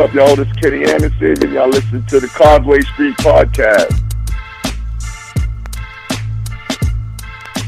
up, y'all? This is Kenny Anderson, and y'all listen to the Conway Street Podcast.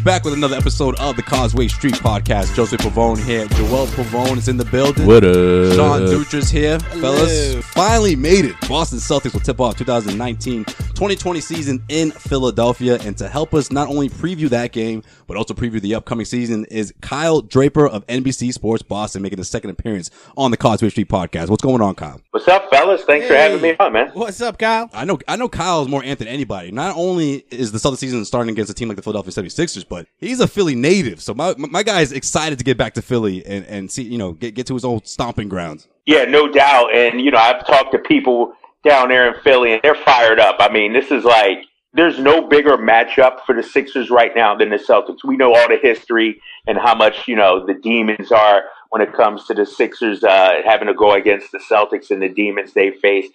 Back with another episode of the Causeway Street Podcast. Joseph Pavone here. Joel Pavone is in the building. What up? Sean Dutra's here. Hello. Fellas, finally made it. Boston Celtics will tip off 2019-2020 season in Philadelphia. And to help us not only preview that game, but also preview the upcoming season is Kyle Draper of NBC Sports Boston, making his second appearance on the Causeway Street Podcast. What's going on, Kyle? What's up, fellas? Thanks for having me on, man. What's up, Kyle? I know Kyle's more amped than anybody. Not only is the Celtics season starting against a team like the Philadelphia 76ers, but he's a Philly native, so my guy is excited to get back to Philly and see, you know, get to his old stomping grounds. Yeah, no doubt. And, you know, I've talked to people down there in Philly, and they're fired up. I mean, this is like, there's no bigger matchup for the Sixers right now than the Celtics. We know all the history and how much, you know, the demons are when it comes to the Sixers having to go against the Celtics and the demons they face.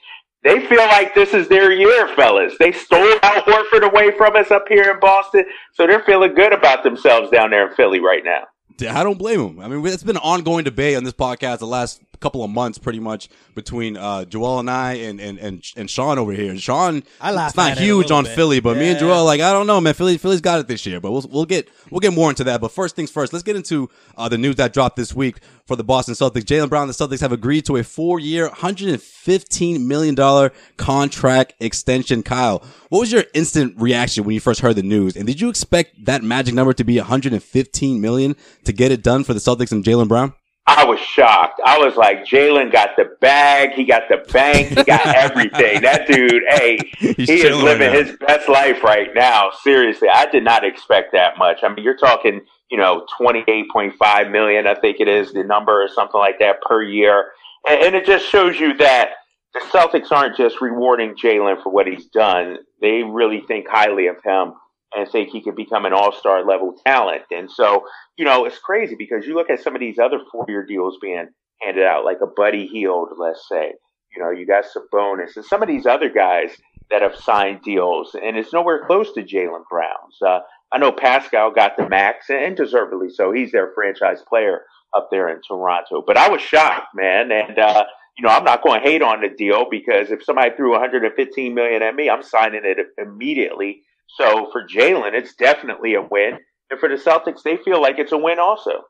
They feel like this is their year, fellas. They stole Al Horford away from us up here in Boston, so they're feeling good about themselves down there in Philly right now. I don't blame them. I mean, it's been an ongoing debate on this podcast the last couple of months, pretty much, between Joel and I and Sean over here. Sean, it's not huge on Philly, but me and Joel, like, I don't know, man. Philly's got it this year, but we'll get more into that. But first things first, let's get into the news that dropped this week. For the Boston Celtics, Jaylen Brown, the Celtics have agreed to a 4-year, $115 million contract extension. Kyle, what was your instant reaction when you first heard the news? And did you expect that magic number to be $115 million to get it done for the Celtics and Jaylen Brown? I was shocked. I was like, Jaylen got the bag. He got the bank. He got everything. That dude, hey, he is living his best life right now. Seriously, I did not expect that much. I mean, you're talking, you know, $28.5 million, I think it is, the number or something like that per year. And it just shows you that the Celtics aren't just rewarding Jaylen for what he's done. They really think highly of him and think he could become an all-star level talent. And so, you know, it's crazy because you look at some of these other 4-year deals being handed out, like a Buddy Hield, let's say. You know, you got Sabonis and some of these other guys that have signed deals, and it's nowhere close to Jaylen Brown's. I know Pascal got the max, and deservedly so. He's their franchise player up there in Toronto. But I was shocked, man. And, you know, I'm not going to hate on the deal because if somebody threw $115 million at me, I'm signing it immediately. So for Jaylen, it's definitely a win. And for the Celtics, they feel like it's a win also.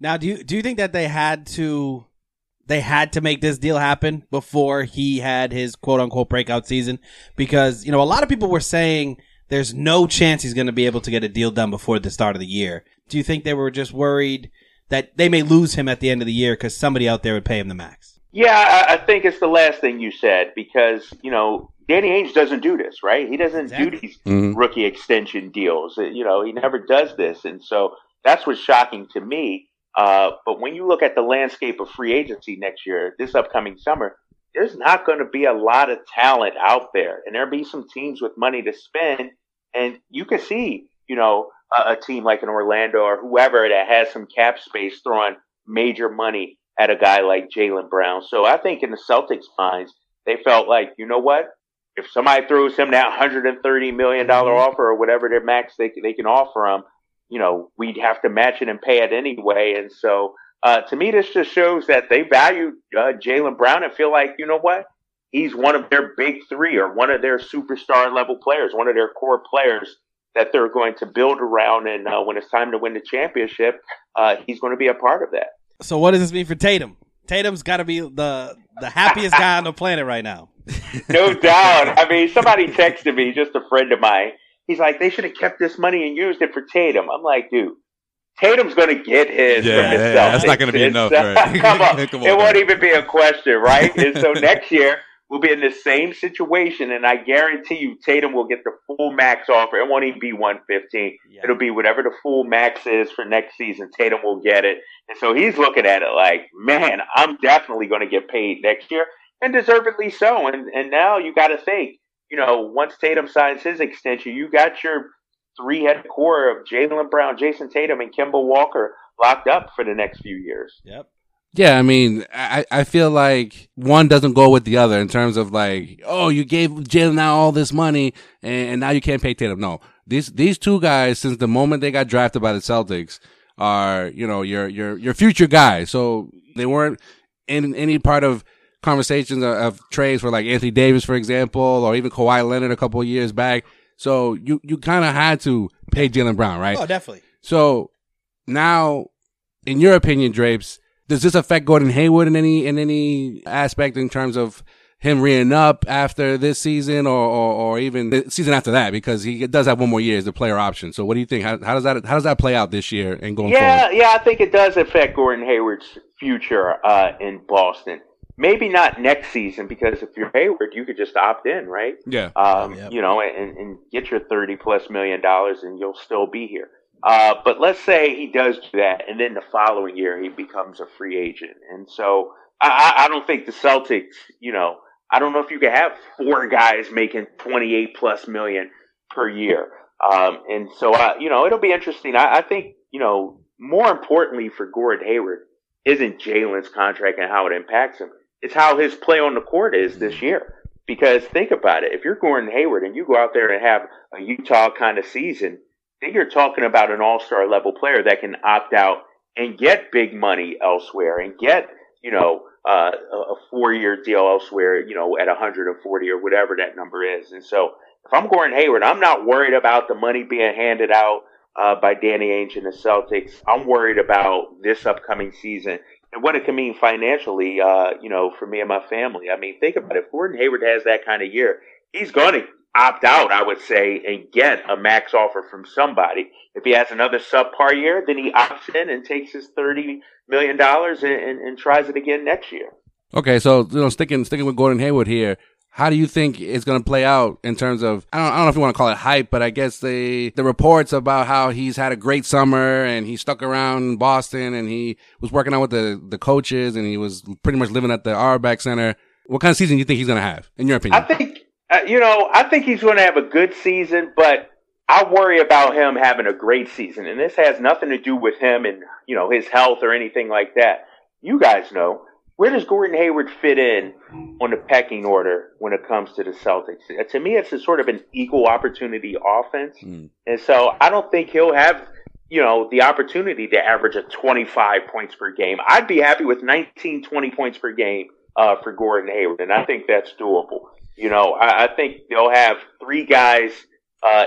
Now, do you think that they had to make this deal happen before he had his quote-unquote breakout season? Because, you know, a lot of people were saying there's no chance he's going to be able to get a deal done before the start of the year. Do you think they were just worried that they may lose him at the end of the year because somebody out there would pay him the max? Yeah, I think it's the last thing you said because, you know, Danny Ainge doesn't do this, right? He doesn't do these rookie extension deals. You know, he never does this. And so that's what's shocking to me. But when you look at the landscape of free agency next year, this upcoming summer, there's not going to be a lot of talent out there. And there'll be some teams with money to spend. And you can see, you know, a team like an Orlando or whoever that has some cap space throwing major money at a guy like Jaylen Brown. So I think in the Celtics' minds, they felt like, you know what? If somebody throws him that $130 million offer or whatever their max they can offer him, you know, we'd have to match it and pay it anyway. And so to me, this just shows that they value Jaylen Brown and feel like, you know what? He's one of their big three or one of their superstar level players, one of their core players that they're going to build around. And when it's time to win the championship, he's going to be a part of that. So what does this mean for Tatum? Tatum's got to be the happiest guy on the planet right now. No doubt. I mean, somebody texted me, just a friend of mine. He's like, they should have kept this money and used it for Tatum. I'm like, dude, Tatum's going to get his from the Celtics. That's not going to be enough. Right? Come on, it won't even be a question, right? And so next year, we'll be in the same situation, and I guarantee you Tatum will get the full max offer. It won't even be 115. Yeah. It'll be whatever the full max is for next season. Tatum will get it. And so he's looking at it like, man, I'm definitely going to get paid next year. And deservedly so. And now you got to think, you know, once Tatum signs his extension, you got your three-head core of Jaylen Brown, Jason Tatum, and Kemba Walker locked up for the next few years. Yep. Yeah, I mean, I feel like one doesn't go with the other in terms of like, oh, you gave Jaylen now all this money and now you can't pay Tatum. No, these two guys, since the moment they got drafted by the Celtics, are, you know, your future guys. So they weren't in any part of conversations of trades for like Anthony Davis, for example, or even Kawhi Leonard a couple of years back. So you kind of had to pay Jaylen Brown, right? Oh, definitely. So now, in your opinion, Drapes, does this affect Gordon Hayward in any aspect in terms of him re-ing up after this season or even the season after that? Because he does have one more year as the player option. So what do you think? How does that play out this year and going forward? Yeah, I think it does affect Gordon Hayward's future in Boston. Maybe not next season, because if you're Hayward, you could just opt in, right? Yeah. You know, and get your $30+ million and you'll still be here. But let's say he does do that, and then the following year he becomes a free agent. And so I don't think the Celtics, you know, I don't know if you could have four guys making $28+ million per year. And so, you know, it'll be interesting. I think, you know, more importantly for Gordon Hayward isn't Jaylen's contract and how it impacts him. It's how his play on the court is this year. Because think about it. If you're Gordon Hayward and you go out there and have a Utah kind of season, then you're talking about an all-star level player that can opt out and get big money elsewhere and get, you know, a four-year deal elsewhere, you know, at 140 or whatever that number is. And so if I'm Gordon Hayward, I'm not worried about the money being handed out by Danny Ainge and the Celtics. I'm worried about this upcoming season and what it can mean financially, you know, for me and my family. I mean, think about it. If Gordon Hayward has that kind of year, he's going to opt out, I would say, and get a max offer from somebody. If he has another subpar year, then he opts in and takes his $30 million and tries it again next year. Okay, so, you know, sticking with Gordon Hayward here, how do you think it's going to play out in terms of, I don't know if you want to call it hype, but I guess the reports about how he's had a great summer and he stuck around in Boston and he was working out with the coaches and he was pretty much living at the Auerbach Center. What kind of season do you think he's going to have, in your opinion? I think he's going to have a good season, but I worry about him having a great season. And this has nothing to do with him and, you know, his health or anything like that. You guys know, where does Gordon Hayward fit in on the pecking order when it comes to the Celtics? To me, it's a sort of an equal opportunity offense. Mm. And so I don't think he'll have, you know, the opportunity to average a 25 points per game. I'd be happy with 19, 20 points per game for Gordon Hayward. And I think that's doable. You know, I think they'll have three guys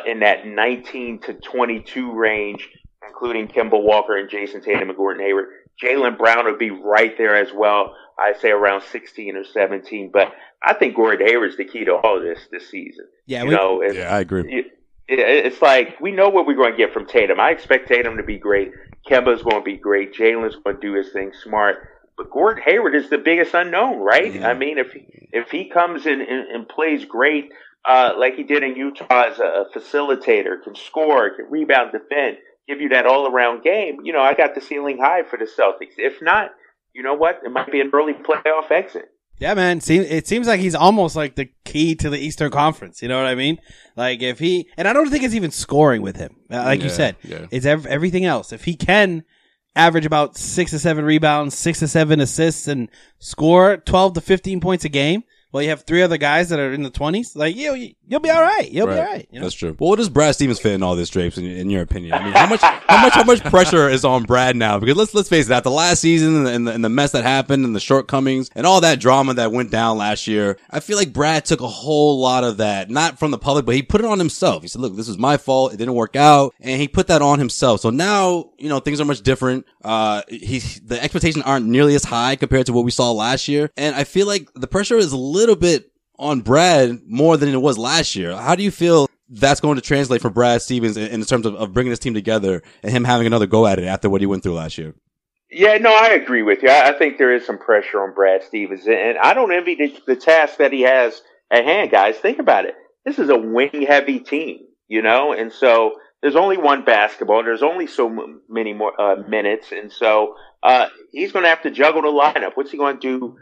in that 19 to 22 range, including Kemba Walker and Jason Tatum and Gordon Hayward. Jaylen Brown will be right there as well. I'd say around 16 or 17. But I think Gordon Hayward's the key to all of this season. Yeah, I agree. It's like we know what we're going to get from Tatum. I expect Tatum to be great. Kemba's going to be great. Jaylen's going to do his thing smart. But Gordon Hayward is the biggest unknown, right? Yeah. I mean, if he comes in and plays great, like he did in Utah as a facilitator, can score, can rebound, defend, give you that all-around game, you know, I got the ceiling high for the Celtics. If not, you know what? It might be an early playoff exit. Yeah, man. It seems like he's almost like the key to the Eastern Conference. You know what I mean? Like if he, and I don't think it's even scoring with him. Like you said, it's everything else. If he can average about 6 to 7 rebounds, 6 to 7 assists, and score 12 to 15 points a game. Well, you have three other guys that are in the 20s. Like you'll be all right. You'll be all right. You know? That's true. Well, where does Brad Stevens fit in all this, Drapes? In your opinion, I mean, how much pressure is on Brad now? Because let's face it, after last season and the mess that happened and the shortcomings and all that drama that went down last year, I feel like Brad took a whole lot of that, not from the public, but he put it on himself. He said, "Look, this was my fault. It didn't work out," and he put that on himself. So now, you know, things are much different. The expectations aren't nearly as high compared to what we saw last year, and I feel like the pressure is little bit on Brad more than it was last year. How do you feel that's going to translate for Brad Stevens in terms of bringing this team together and him having another go at it after what he went through last year? Yeah, no, I agree with you. I think there is some pressure on Brad Stevens, and I don't envy the task that he has at hand, guys. Think about it. This is a wing-heavy team, you know, and so there's only one basketball. There's only so many more minutes, and so he's going to have to juggle the lineup. What's he going to do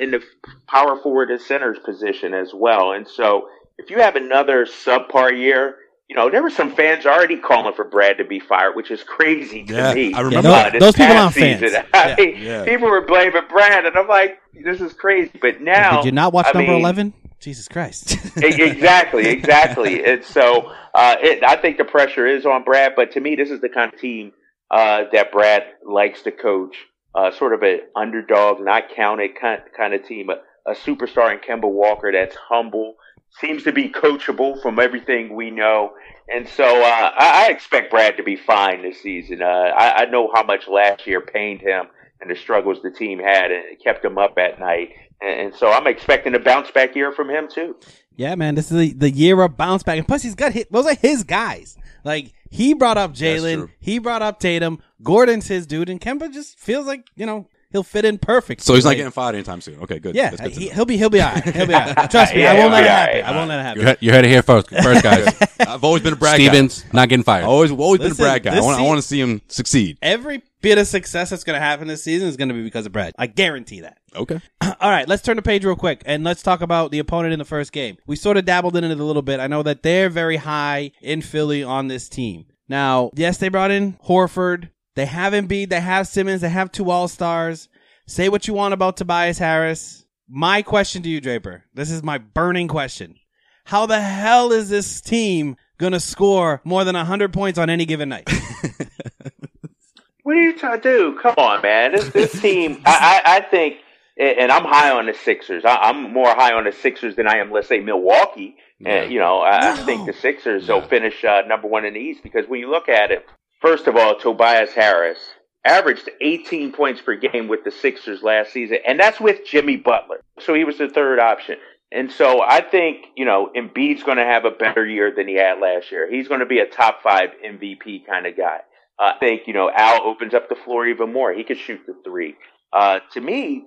in the power forward and center's position as well? And so if you have another subpar year, you know, there were some fans already calling for Brad to be fired, which is crazy to me. I remember those people aren't fans. People were blaming Brad, and I'm like, this is crazy. But now, did you not watch number 11? Jesus Christ. Exactly. And so I think the pressure is on Brad, but to me, this is the kind of team that Brad likes to coach. Sort of an underdog, not counted kind of team, a superstar in Kemba Walker that's humble, seems to be coachable from everything we know. And so I expect Brad to be fine this season. I know how much last year pained him and the struggles the team had, and it kept him up at night. And so I'm expecting a bounce-back year from him, too. Yeah, man, this is the year of bounce-back. And plus, he's got hit. Those are his guys. Like, he brought up Jaylen. He brought up Tatum. Gordon's his dude. And Kemba just feels like, you know, he'll fit in perfect. So he's not getting fired anytime soon. Okay, good. Yeah, good he'll be all right. He'll be all right. Trust me, yeah, I won't let it happen. You're headed here first, guys. I've always been a Brad guy. Stevens not getting fired. Always been a Brad guy. I want to see him succeed. Every bit of success that's going to happen this season is going to be because of Brad. I guarantee that. Okay. All right, let's turn the page real quick, and let's talk about the opponent in the first game. We sort of dabbled in it a little bit. I know that they're very high in Philly on this team. Now, yes, they brought in Horford. They have Embiid, they have Simmons, they have two all-stars. Say what you want about Tobias Harris. My question to you, Draper, this is my burning question. How the hell is this team going to score more than 100 points on any given night? What are you trying to do? Come on, man. This team, I think, and I'm high on the Sixers. I'm more high on the Sixers than I am, let's say, Milwaukee. Yeah. And, you know, I think the Sixers will finish number one in the East, because when you look at it, first of all, Tobias Harris averaged 18 points per game with the Sixers last season, and that's with Jimmy Butler. So he was the third option. And so I think, you know, Embiid's going to have a better year than he had last year. He's going to be a top five MVP kind of guy. I think, you know, Al opens up the floor even more. He could shoot the three. To me,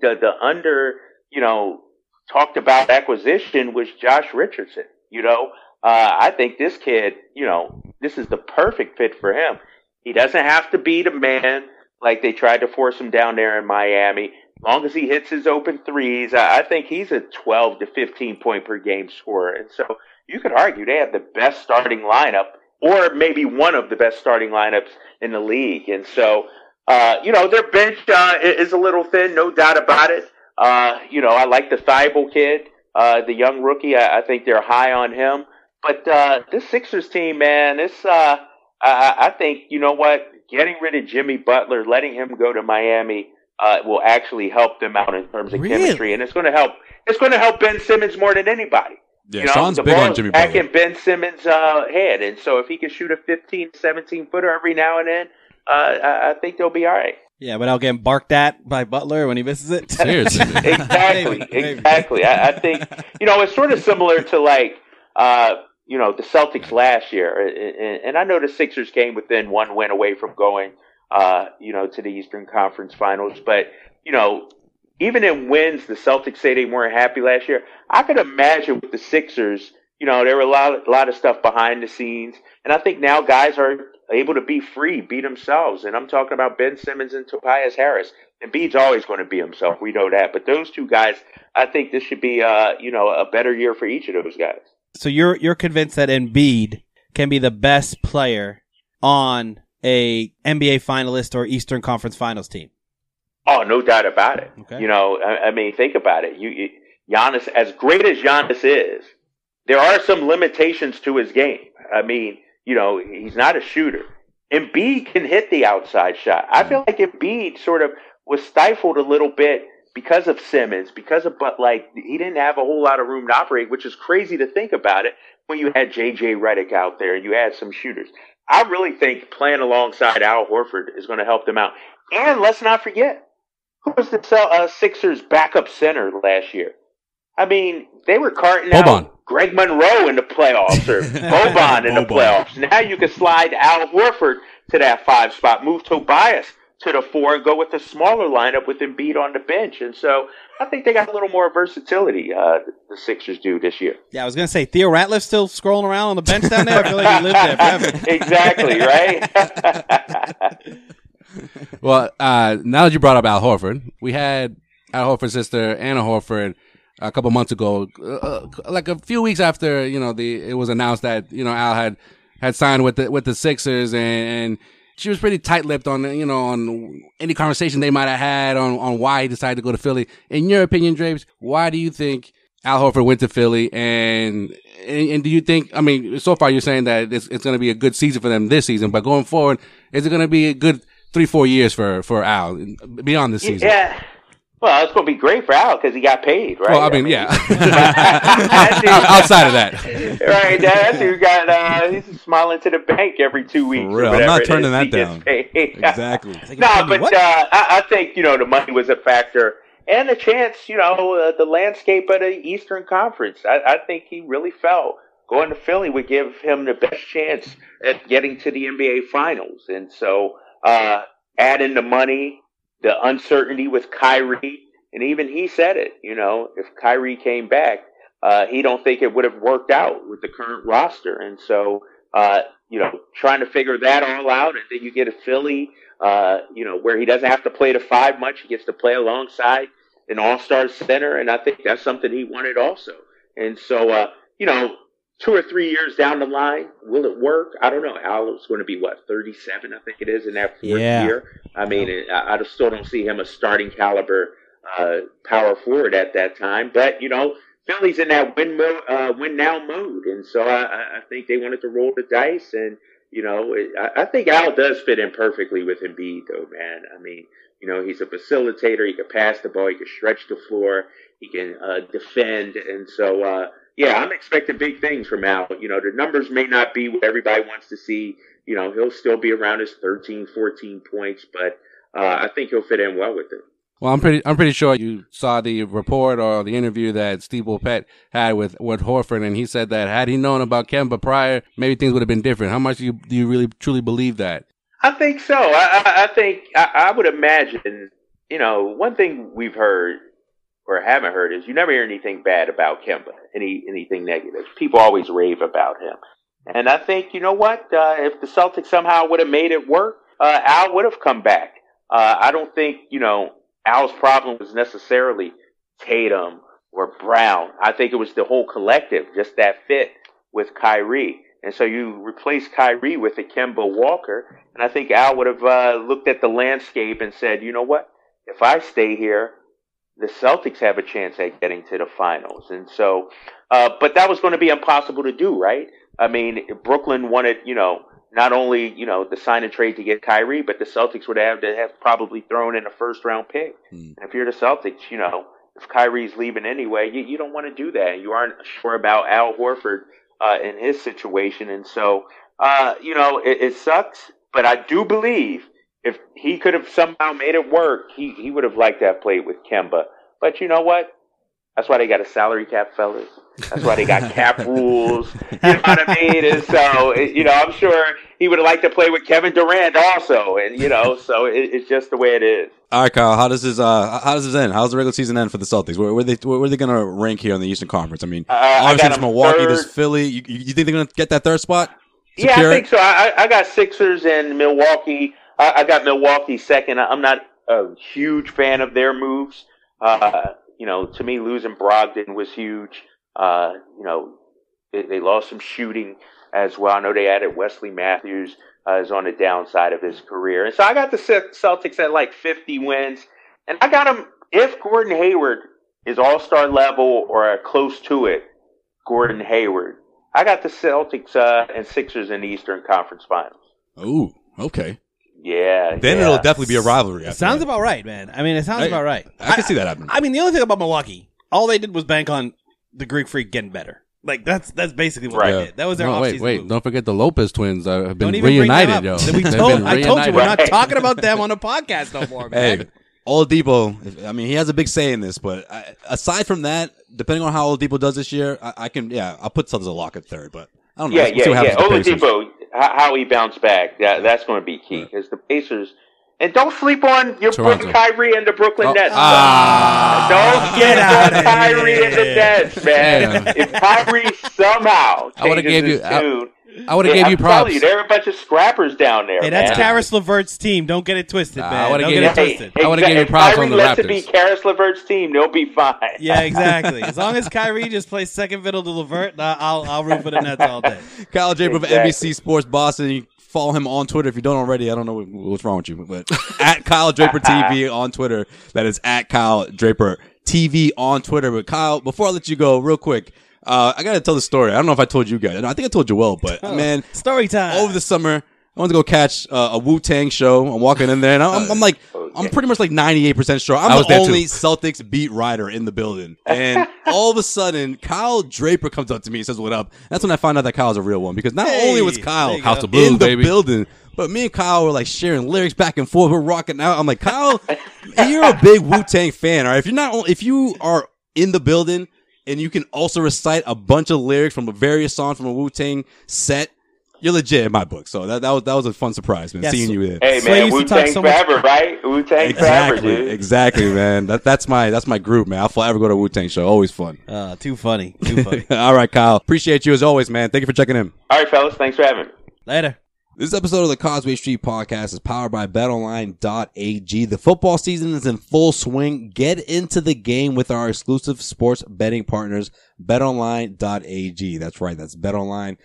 talked about acquisition was Josh Richardson. You know, I think this kid, you know, this is the perfect fit for him. He doesn't have to be the man like they tried to force him down there in Miami. As long as he hits his open threes, I think he's a 12 to 15 point per game scorer. And so you could argue they have the best starting lineup, or maybe one of the best starting lineups in the league. And so, you know, their bench is a little thin, no doubt about it. You know, I like the Thibault kid, the young rookie. I think they're high on him. But this Sixers team, man, it's I think, you know what, getting rid of Jimmy Butler, letting him go to Miami will actually help them out in terms of chemistry. And it's going to help. It's going to help Ben Simmons more than anybody. Yeah, you know, Sean's big on Jimmy Butler. Back in Ben Simmons' head. And so if he can shoot a 15, 17-footer every now and then, I think they'll be all right. Yeah, without getting barked at by Butler when he misses it. Seriously. Exactly. I think, you know, it's sort of similar to, like, you know, the Celtics last year, and I know the Sixers came within one win away from going, you know, to the Eastern Conference Finals. But, you know, even in wins, the Celtics say they weren't happy last year. I could imagine with the Sixers, you know, there were a lot of stuff behind the scenes. And I think now guys are able to be free, be themselves. And I'm talking about Ben Simmons and Tobias Harris. And Embiid's always going to be himself. We know that. But those two guys, I think this should be, you know, a better year for each of those guys. So you're convinced that Embiid can be the best player on a NBA finalist or Eastern Conference Finals team? Oh, no doubt about it. Okay. You know, I mean, think about it. Giannis, as great as Giannis is, there are some limitations to his game. I mean, you know, he's not a shooter. Embiid can hit the outside shot. I feel like Embiid sort of was stifled a little bit because of Simmons, but like he didn't have a whole lot of room to operate, which is crazy to think about it when you had JJ Redick out there and you had some shooters. I really think playing alongside Al Horford is going to help them out. And let's not forget, who was the Sixers backup center last year? I mean, they were carting out Greg Monroe in the playoffs, or Boban in the playoffs. Now you can slide Al Horford to that five spot, move Tobias to the four, and go with the smaller lineup with Embiid on the bench. And so I think they got a little more versatility, the Sixers do this year. Yeah, I was going to say, Theo Ratliff still scrolling around on the bench down there? I feel like he lived there forever. Exactly, right? Well, now that you brought up Al Horford, we had Al Horford's sister, Anna Horford, a couple months ago, like a few weeks after, you know, it was announced that, you know, Al had signed with the Sixers, and she was pretty tight-lipped on, you know, on any conversation they might have had on why he decided to go to Philly. In your opinion, Drapes, why do you think Al Horford went to Philly? And do you think, I mean, so far you're saying that it's going to be a good season for them this season, but going forward, is it going to be a good 3-4 years for Al beyond this season? Yeah. Well, it's going to be great for Al because he got paid, right? Well, I mean, yeah. Outside of that. Right. That's who got, he's smiling to the bank every 2 weeks. For real. I'm not turning that down. Exactly. No, but I think, you know, the money was a factor. And the chance, you know, the landscape of the Eastern Conference. I think he really felt going to Philly would give him the best chance at getting to the NBA Finals. And so add in the money, the uncertainty with Kyrie, and even he said it, you know, if Kyrie came back, he don't think it would have worked out with the current roster. And so, you know, trying to figure that all out, and then you get a Philly, you know, where he doesn't have to play the five much. He gets to play alongside an all-star center, and I think that's something he wanted also. And so, you know, 2 or 3 years down the line, will it work? I don't know. Al's going to be, what, 37, I think it is, in that fourth year? I mean, I still don't see him a starting caliber power forward at that time. But, you know, Philly's in that win now mode. And so I think they wanted to roll the dice. And, you know, I think Al does fit in perfectly with Embiid, though, man. I mean, you know, he's a facilitator. He can pass the ball. He can stretch the floor. He can defend. And so, yeah, I'm expecting big things from Al. You know, the numbers may not be what everybody wants to see. You know, he'll still be around his 13, 14 points, but I think he'll fit in well with it. Well, I'm pretty sure you saw the report or the interview that Steve Wolpett had with Horford, and he said that had he known about Kemba prior, maybe things would have been different. How much do you really truly believe that? I think so. I think I would imagine, you know, one thing we've heard or haven't heard is you never hear anything bad about Kemba, anything negative. People always rave about him. And I think, you know what, if the Celtics somehow would have made it work, Al would have come back. I don't think, you know, Al's problem was necessarily Tatum or Brown. I think it was the whole collective, just that fit with Kyrie. And so you replace Kyrie with a Kemba Walker, and I think Al would have looked at the landscape and said, you know what, if I stay here, the Celtics have a chance at getting to the finals. And so, but that was going to be impossible to do, right? I mean, Brooklyn wanted, you know, not only, you know, the sign and trade to get Kyrie, but the Celtics would have to have probably thrown in a first round pick. Mm. And if you're the Celtics, you know, if Kyrie's leaving anyway, you don't want to do that. You aren't sure about Al Horford in his situation. And so, you know, it sucks, but I do believe if he could have somehow made it work, he would have liked to have played with Kemba. But you know what? That's why they got a salary cap, fellas. That's why they got cap rules. You know what I mean? And so, you know, I'm sure he would have liked to play with Kevin Durant also. And, you know, so it's just the way it is. All right, Kyle, how does this end? How's the regular season end for the Celtics? Where are they going to rank here in the Eastern Conference? I mean, obviously it's Milwaukee, there's Philly. You think they're going to get that third spot? Secure? Yeah, I think so. I got Sixers and Milwaukee. I got Milwaukee second. I'm not a huge fan of their moves. You know, to me, losing Brogdon was huge. You know, they lost some shooting as well. I know they added Wesley Matthews is on the downside of his career. And so I got the Celtics at like 50 wins. And I got them, if Gordon Hayward is all-star level or close to it, Gordon Hayward, I got the Celtics and Sixers in the Eastern Conference Finals. Oh, okay. Yeah. Then it'll definitely be a rivalry. Sounds about right, man. I mean, it sounds about right. I can see that happening. I mean, the only thing about Milwaukee, all they did was bank on the Greek Freak getting better. Like, that's basically what they did. That was their offseason move. Don't forget the Lopez twins have been reunited, yo. I told you, we're not talking about them on the podcast no more, man. Hey, Oladipo, I mean, he has a big say in this, but aside from that, depending on how Oladipo does this year, I'll put Celtics a lock at third, but I don't know. Oladipo. How he bounced back, that's going to be key. Because the Pacers, and don't sleep on your Kyrie and the Brooklyn Nets. Don't get on Kyrie and the Nets, man. Yeah. If Kyrie somehow changes his tune, I would have gave you props. I'm telling you, there are a bunch of scrappers down there. Hey, that's Karis LeVert's team. Don't get it twisted, man. I would have gave you props on the Raptors. If Kyrie lets it be Karis LeVert's team, they'll be fine. Yeah, exactly. As long as Kyrie just plays second fiddle to LeVert, I'll root for the Nets all day. Kyle Draper of NBC Sports Boston. You follow him on Twitter if you don't already. I don't know what's wrong with you, but at Kyle Draper TV on Twitter. That is at Kyle Draper TV on Twitter. But Kyle, before I let you go, real quick. I gotta tell the story. I don't know if I told you guys. I think I told Joel, but man, story time. Over the summer, I went to go catch a Wu-Tang show. I'm walking in there, and I'm like, I'm pretty much like 98% sure. I'm the only Celtics beat writer in the building. And all of a sudden, Kyle Draper comes up to me and says, what up? That's when I found out that Kyle's a real one. Because not only was Kyle House of Blues, in the building, but me and Kyle were like sharing lyrics back and forth. We're rocking out. I'm like, Kyle, you're a big Wu-Tang fan, all right? If you are in the building and you can also recite a bunch of lyrics from a various songs from a Wu-Tang set, you're legit in my book, so that was a fun surprise, man. Yes. Seeing you there. Hey man, Wu-Tang forever, right? Wu-Tang forever, dude. Exactly, man. That's my group, man. I'll forever go to Wu-Tang show. Always fun. Too funny. All right, Kyle. Appreciate you as always, man. Thank you for checking in. All right, fellas. Thanks for having me. Later. This episode of the Causeway Street Podcast is powered by BetOnline.ag. The football season is in full swing. Get into the game with our exclusive sports betting partners, BetOnline.ag. That's right. That's BetOnline.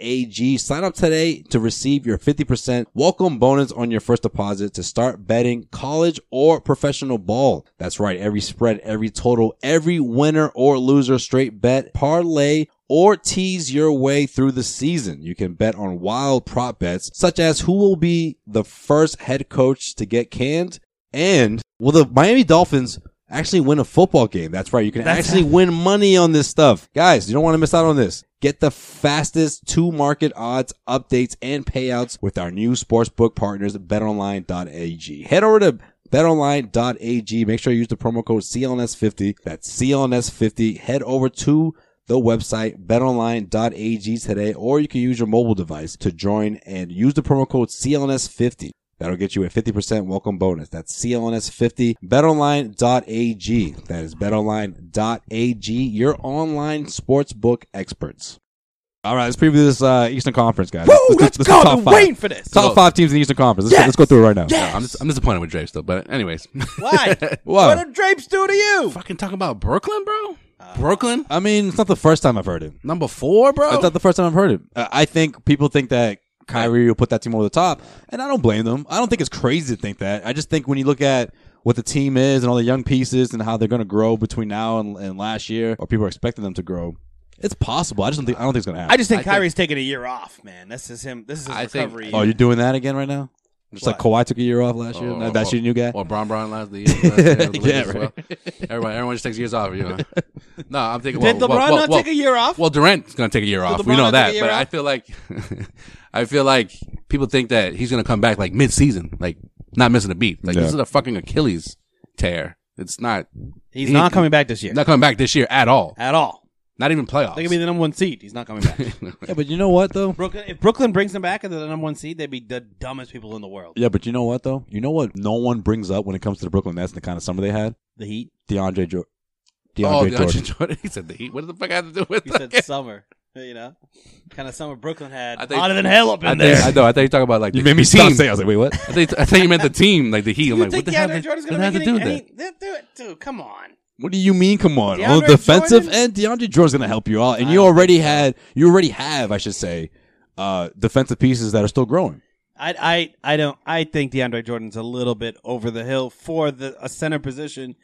.ag. Sign up today to receive your 50% welcome bonus on your first deposit to start betting college or professional ball. That's right. Every spread, every total, every winner or loser, straight bet, parlay, or tease your way through the season. You can bet on wild prop bets such as who will be the first head coach to get canned and will the Miami Dolphins actually win a football game. That's right. You can actually win money on this stuff. Guys, you don't want to miss out on this. Get the fastest to-market odds, updates, and payouts with our new sportsbook partners, BetOnline.ag. Head over to BetOnline.ag. Make sure you use the promo code CLNS50. That's CLNS50. Head over to the website BetOnline.ag today, or you can use your mobile device to join and use the promo code CLNS50. That'll get you a 50% welcome bonus. That's CLNS50, betonline.ag. That is betonline.ag, your online sportsbook experts. All right, let's preview this Eastern Conference, guys. Woo, let's go. I've been waiting for this. Top five teams in the Eastern Conference. Let's go through it right now. Yes. I'm disappointed with Drapes, though, but anyways. Why? What did Drapes do to you? Fucking talking about Brooklyn, bro? Brooklyn? I mean, it's not the first time I've heard it. Number 4, bro? It's not the first time I've heard it. I think people think that Kyrie will put that team over the top, and I don't blame them. I don't think it's crazy to think that. I just think when you look at what the team is and all the young pieces and how they're going to grow between now and last year, or people are expecting them to grow, it's possible. I don't think it's going to happen. I just think Kyrie's taking a year off, man. This is his recovery year. Oh, you're doing that again right now? Just what? Like Kawhi took a year off last year. That's your new guy. Or Brown last year. Yeah, right. Well, everyone just takes years off, you know. No, I'm thinking. Did LeBron not take a year off? Well, Durant's going to take a year off. We know that. But off? I feel like people think that he's going to come back like mid-season, like not missing a beat. Like this is a fucking Achilles tear. It's not. He's not coming back this year. Not coming back this year at all. At all. Not even playoffs. They could be the number 1 seed. He's not coming back. Yeah, but you know what, though? If Brooklyn brings him back and they're the number 1 seed, they'd be the dumbest people in the world. Yeah, but you know what, though? You know what no one brings up when it comes to the Brooklyn Nets and the kind of summer they had? The Heat? DeAndre Jordan. He said the Heat. What the fuck I had to do with that? He said summer. You know? Kind of summer Brooklyn had. Hotter than hell up in there. I know. I thought you were talking about like the team. You made me stop saying. I was like, wait, what? I thought you meant the team, like the Heat. I'm like, what the hell? DeAndre Jordan's going to do that? Do it, dude. Come on. What do you mean, come on? DeAndre on the defensive end, DeAndre Jordan's going to help you out. And you already have defensive pieces that are still growing. I think DeAndre Jordan's a little bit over the hill for a center position.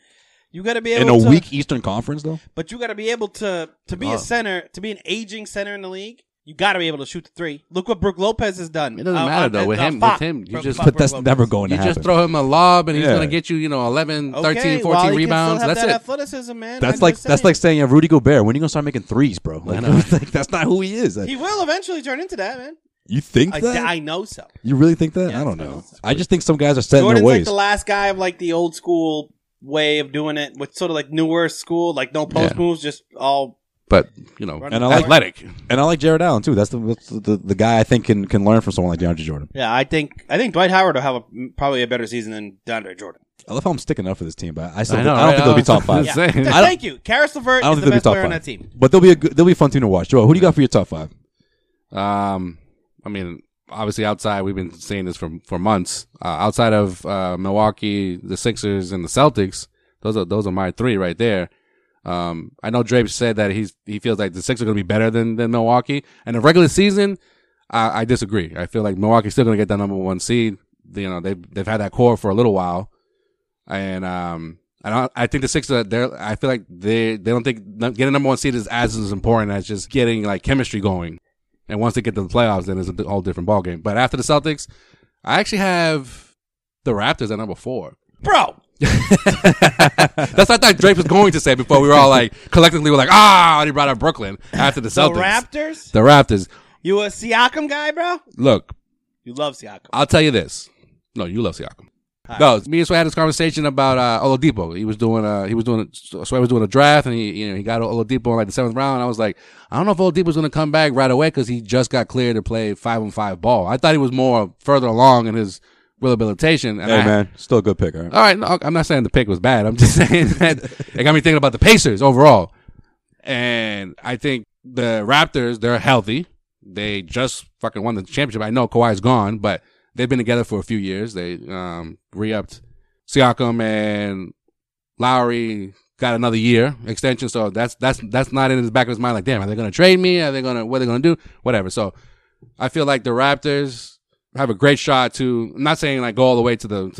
You got to be able in a weak Eastern Conference, though? But you got to be able to be a center, to be an aging center in the league. You got to be able to shoot the three. Look what Brook Lopez has done. It doesn't matter, though. With him, you just put that's Lopez. Never going to happen. You just throw him a lob, and he's going to get you, 11, 13, 14 rebounds. That's it. Athleticism, man. That's like saying, Rudy Gobert, when are you going to start making threes, bro? Like, that's not who he is. He will eventually turn into that, man. You think that? I know so. You really think that? Yeah, I don't know. I just think some guys are set in their ways. Jordan's like the last guy of like the old school way of doing it, with sort of like newer school, like no post moves, just all. But, and athletic. And I like Jared Allen, too. That's the guy I think can learn from someone like DeAndre Jordan. Yeah, I think Dwight Howard will have probably a better season than DeAndre Jordan. I love how I'm sticking up for this team, but I don't think they'll be top 5. Yeah. Thank you. Karis LeVert is the best player on that team. But they'll be a fun team to watch. Joel, who do you got for your top 5? I mean, obviously outside, we've been saying this for months. Outside of Milwaukee, the Sixers, and the Celtics, those are my 3 right there. I know Drape said that he feels like the Sixers are going to be better than Milwaukee. And the regular season, I disagree. I feel like Milwaukee's still going to get that number 1 seed. They've had that core for a little while, and I think the Sixers. I feel like they don't think getting number 1 seed is as important as just getting like chemistry going. And once they get to the playoffs, then it's a whole different ballgame. But after the Celtics, I actually have the Raptors at number 4. Bro. That's what I thought Drake was going to say before we were all like, collectively we're like, they brought up Brooklyn after the Celtics. The Raptors. You a Siakam guy, bro? Look. You love Siakam. I'll tell you this. No, you love Siakam. Right. No, me and Sway had this conversation about Oladipo. Sway was doing a draft, and he got Oladipo in like the 7th round. And I was like, I don't know if Oladipo's going to come back right away because he just got cleared to play 5-on-5 ball. I thought he was more further along in his rehabilitation. And still a good pick. All right, no, I'm not saying the pick was bad. I'm just saying that it got me thinking about the Pacers overall, and I think the Raptors, they're healthy. They just fucking won the championship. I know Kawhi's gone, but they've been together for a few years. They re-upped Siakam and Lowry, got another year extension. So that's not in his back of his mind. Like, damn, are they going to trade me? What are they going to do? Whatever. So I feel like the Raptors have a great shot to, I'm not saying like go all the way to the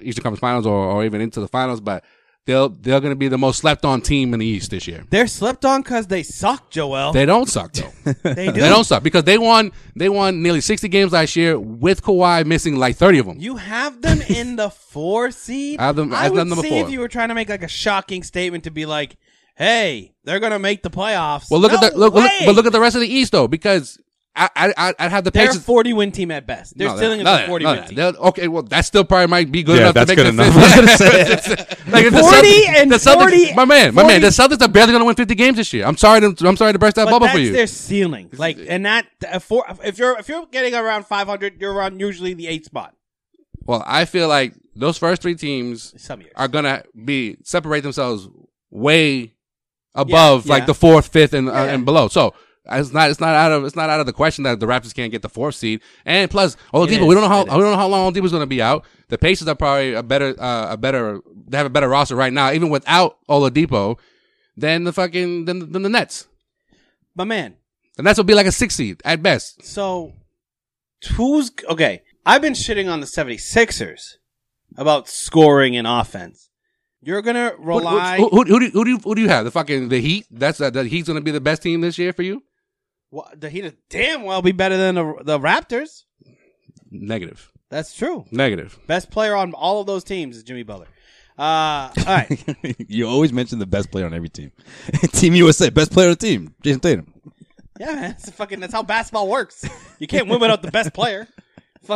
Eastern Conference Finals or even into the finals, but they're going to be the most slept on team in the East this year. They're slept on because they suck, Joel. They don't suck though. They do. They don't suck because they won nearly 60 games last year with Kawhi missing like 30 of them. You have them in the 4 seed. I would see if you were trying to make like a shocking statement to be like, "Hey, they're going to make the playoffs." Well, look at the rest of the East though, because I'd have the Pacers. They're a 40-win team at best. They're still in a 40-win team. Okay, well, that still probably might be good enough to make the fifth. Like 40 and 40. My man, the Celtics are barely going to win 50 games this year. I'm sorry to burst that bubble for you. That's their ceiling. Like, and that if you're getting around 500, you're around usually the 8th spot. Well, I feel like those first 3 teams are going to be separate themselves way above like the 4th, 5th, and below. So. It's not out of the question that the Raptors can't get the 4th seed, and plus Oladipo. We don't know how long Oladipo's going to be out. The Pacers are probably they have a better roster right now, even without Oladipo, than the Nets. My man, the Nets will be like a 6th seed at best. So who's okay? I've been shitting on the 76ers about scoring and offense. You're gonna rely. Who do you have? The Heat. The Heat's gonna be the best team this year for you. Well, the Heat is damn well be better than the Raptors. Negative. That's true. Negative. Best player on all of those teams is Jimmy Butler. All right. You always mention the best player on every team. Team USA, best player on the team, Jason Tatum. Yeah, man. That's how basketball works. You can't win without the best player.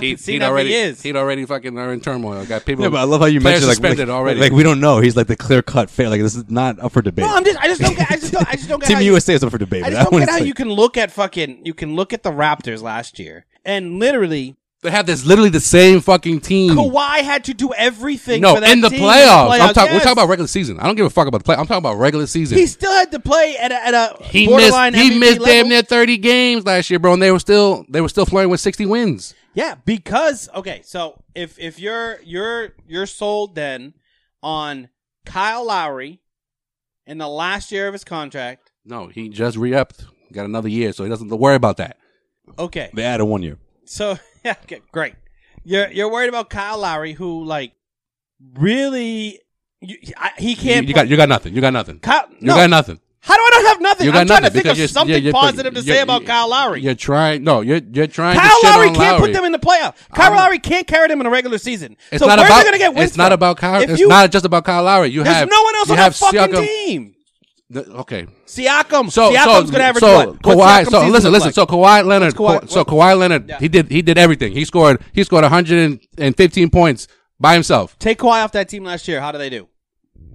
He'd already are in turmoil. Got people. Yeah, but I love how you mentioned suspended already. Like we don't know. He's like the clear cut favorite. Like this is not up for debate. No, I just don't get. Team USA is up for debate. I just don't get how you can look at the Raptors last year and literally they have this literally the same fucking team. Kawhi had to do everything. No, for that in the team, playoffs. We're talking about regular season. I don't give a fuck about the play. I'm talking about regular season. He still had to play at a borderline MVP level. He missed damn near 30 games last year, bro, and they were still flirting with 60 wins. Yeah, because so if you're sold then on Kyle Lowry in the last year of his contract. No, he just re-upped, got another year, so he doesn't have to worry about that. Okay, they added 1 year. So yeah, okay, great. You're worried about Kyle Lowry, who like really he can't. You got nothing. How do I not have nothing? I'm trying to think of something positive to say about Kyle Lowry. You're trying. Kyle Lowry can't put them in the playoff. Kyle Lowry can't carry them in a regular season. Where are they going to get wins? It's not just about Kyle Lowry. There's no one else on that fucking team. Siakam. Siakam's going to average what? Kawhi. So listen. Kawhi Leonard. He did everything. He scored 115 points by himself. Take Kawhi off that team last year. How do they do?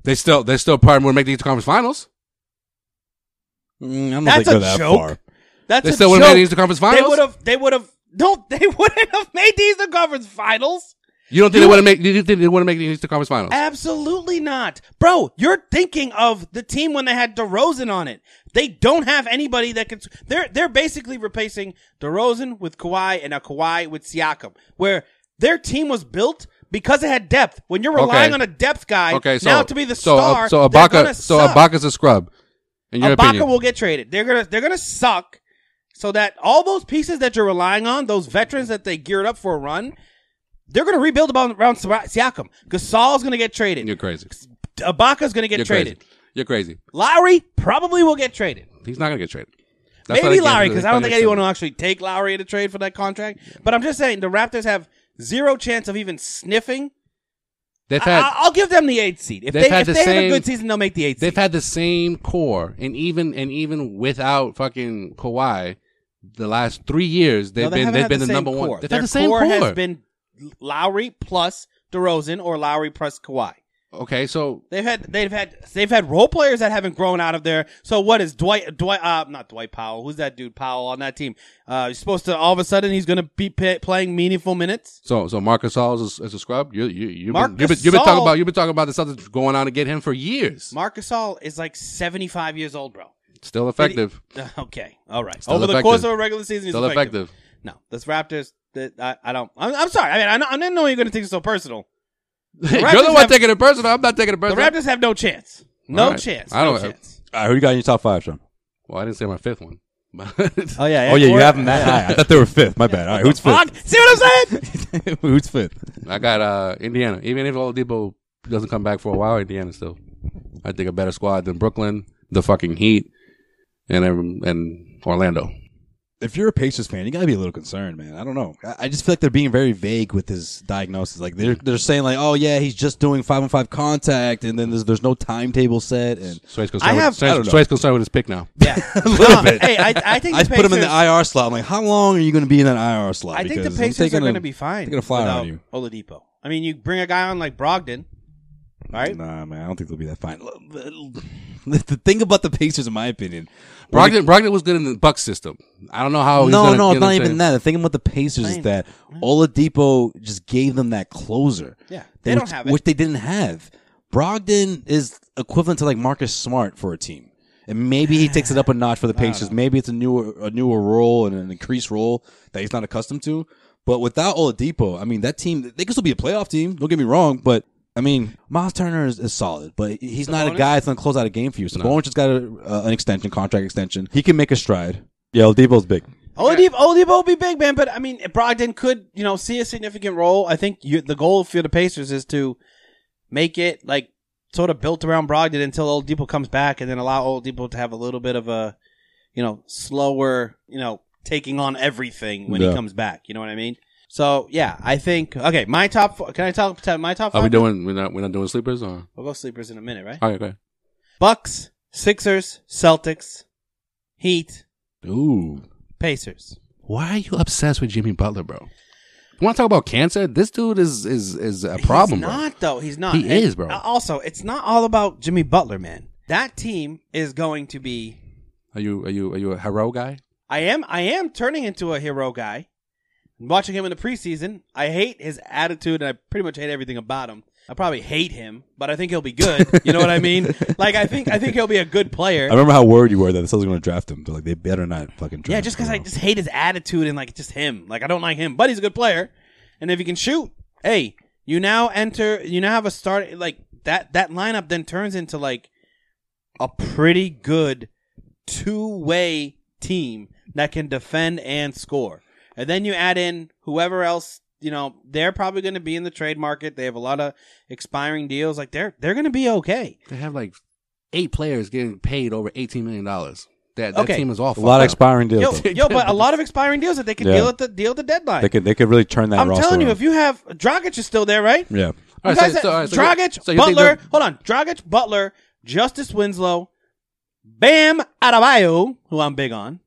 They still probably wouldn't make the Eastern Conference Finals. I don't think they're that far. They still would have made the Eastern Conference Finals? They wouldn't have made the Eastern Conference Finals. You think they would have made the Eastern Conference Finals? Absolutely not. Bro, you're thinking of the team when they had DeRozan on it. They don't have anybody that can. They're basically replacing DeRozan with Kawhi and now Kawhi with Siakam, where their team was built because it had depth. When you're relying on a depth guy now to be the star, Ibaka's a scrub. Ibaka will get traded. They're gonna suck, so that all those pieces that you're relying on, those veterans that they geared up for a run, they're gonna rebuild around Siakam. Gasol's gonna get traded. You're crazy. Ibaka's gonna get traded. You're crazy. Lowry probably will get traded. He's not gonna get traded. Maybe Lowry, because I don't think anyone will actually take Lowry in a trade for that contract. But I'm just saying, the Raptors have zero chance of even sniffing. I'll give them the 8th seed. If they have a good season, they'll make the 8th seed. They've had the same core, and even without fucking Kawhi, the last 3 years they've been the number one. Their core has been Lowry plus DeRozan or Lowry plus Kawhi. Okay, so they've had role players that haven't grown out of there. So what is not Dwight Powell? Who's that dude Powell on that team? You're supposed to all of a sudden he's going to be playing meaningful minutes. So Marc Gasol is a scrub. You've been talking about the Celtics going out and get him for years. Marc Gasol is like 75 years old, bro. Still effective. Okay, all right. Over the course of a regular season, he's still effective. No, this Raptors. I'm sorry. I mean, I didn't know you're going to take it so personal. You're the one taking it personal. I'm not taking it personal. The Raptors have no chance. No chance. All right, who you got in your top five, Sean? Well, I didn't say my fifth one. You have them that high. I thought they were fifth. My bad. All right, who's fifth? See what I'm saying? Who's fifth? I got Indiana. Even if Oladipo doesn't come back for a while, Indiana still, I think, a better squad than Brooklyn, the fucking Heat, and Orlando. If you're a Pacers fan, you gotta be a little concerned, man. I don't know. I just feel like they're being very vague with his diagnosis. Like they're saying like, oh yeah, he's just doing 5-on-5 contact, and then there's no timetable set. And so he's concerned with his pick now. Yeah, a little bit. Hey, I think I put him in the IR slot. I'm like, how long are you going to be in that IR slot? I think the Pacers are going to be fine. They're going to fly on you. Oladipo. I mean, you bring a guy on like Brogdon, right? Nah, man, I don't think they'll be that fine. The thing about the Pacers, in my opinion, Brogdon was good in the Bucks system. I don't know how. The thing about the Pacers is that Oladipo just gave them that closer. Yeah, which they didn't have. Brogdon is equivalent to like Marcus Smart for a team, and maybe he takes it up a notch for the Pacers. Maybe it's a newer role and an increased role that he's not accustomed to. But without Oladipo, I mean, that team, they could still be a playoff team. Don't get me wrong, but. I mean, Miles Turner is solid, but he's not a guy that's going to close out a game for you. So Bowen just got an contract extension. He can make a stride. Yeah, Oladipo's big. Oladipo will be big, man. But, I mean, Brogdon could, see a significant role. I think the goal for the Pacers is to make it, like, sort of built around Brogdon until Oladipo comes back and then allow Oladipo to have a little bit of a, slower, taking on everything when he comes back. You know what I mean? So yeah, I think my top four. Can I talk my top five? Are we doing? We're not doing sleepers, or we'll go sleepers in a minute, right? All right, go ahead. Bucks, Sixers, Celtics, Heat, Pacers. Why are you obsessed with Jimmy Butler, bro? You want to talk about cancer? This dude is a problem. He's not though. He's not. He is, bro. Also, it's not all about Jimmy Butler, man. That team is going to be. Are you a hero guy? I am turning into a hero guy. Watching him in the preseason, I hate his attitude, and I pretty much hate everything about him. I probably hate him, but I think he'll be good. You know what I mean? Like, I think he'll be a good player. I remember how worried you were that the Celtics were going to draft him. They're like, they better not fucking draft him. Yeah, just because I just hate his attitude and, like, just him. Like, I don't like him, but he's a good player. And if he can shoot, hey, you now have a start. Like, that lineup then turns into, like, a pretty good two-way team that can defend and score. And then you add in whoever else, they're probably going to be in the trade market. They have a lot of expiring deals. Like they're going to be okay. They have like 8 players getting paid over $18 million. That team is awful. A lot of expiring deals. Yo, but a lot of expiring deals that they can deal at the deadline. They could really turn that. I'm telling you, if you have Dragic is still there, right? Yeah. Dragic, Butler, Justice Winslow, Bam Adebayo, who I'm big on.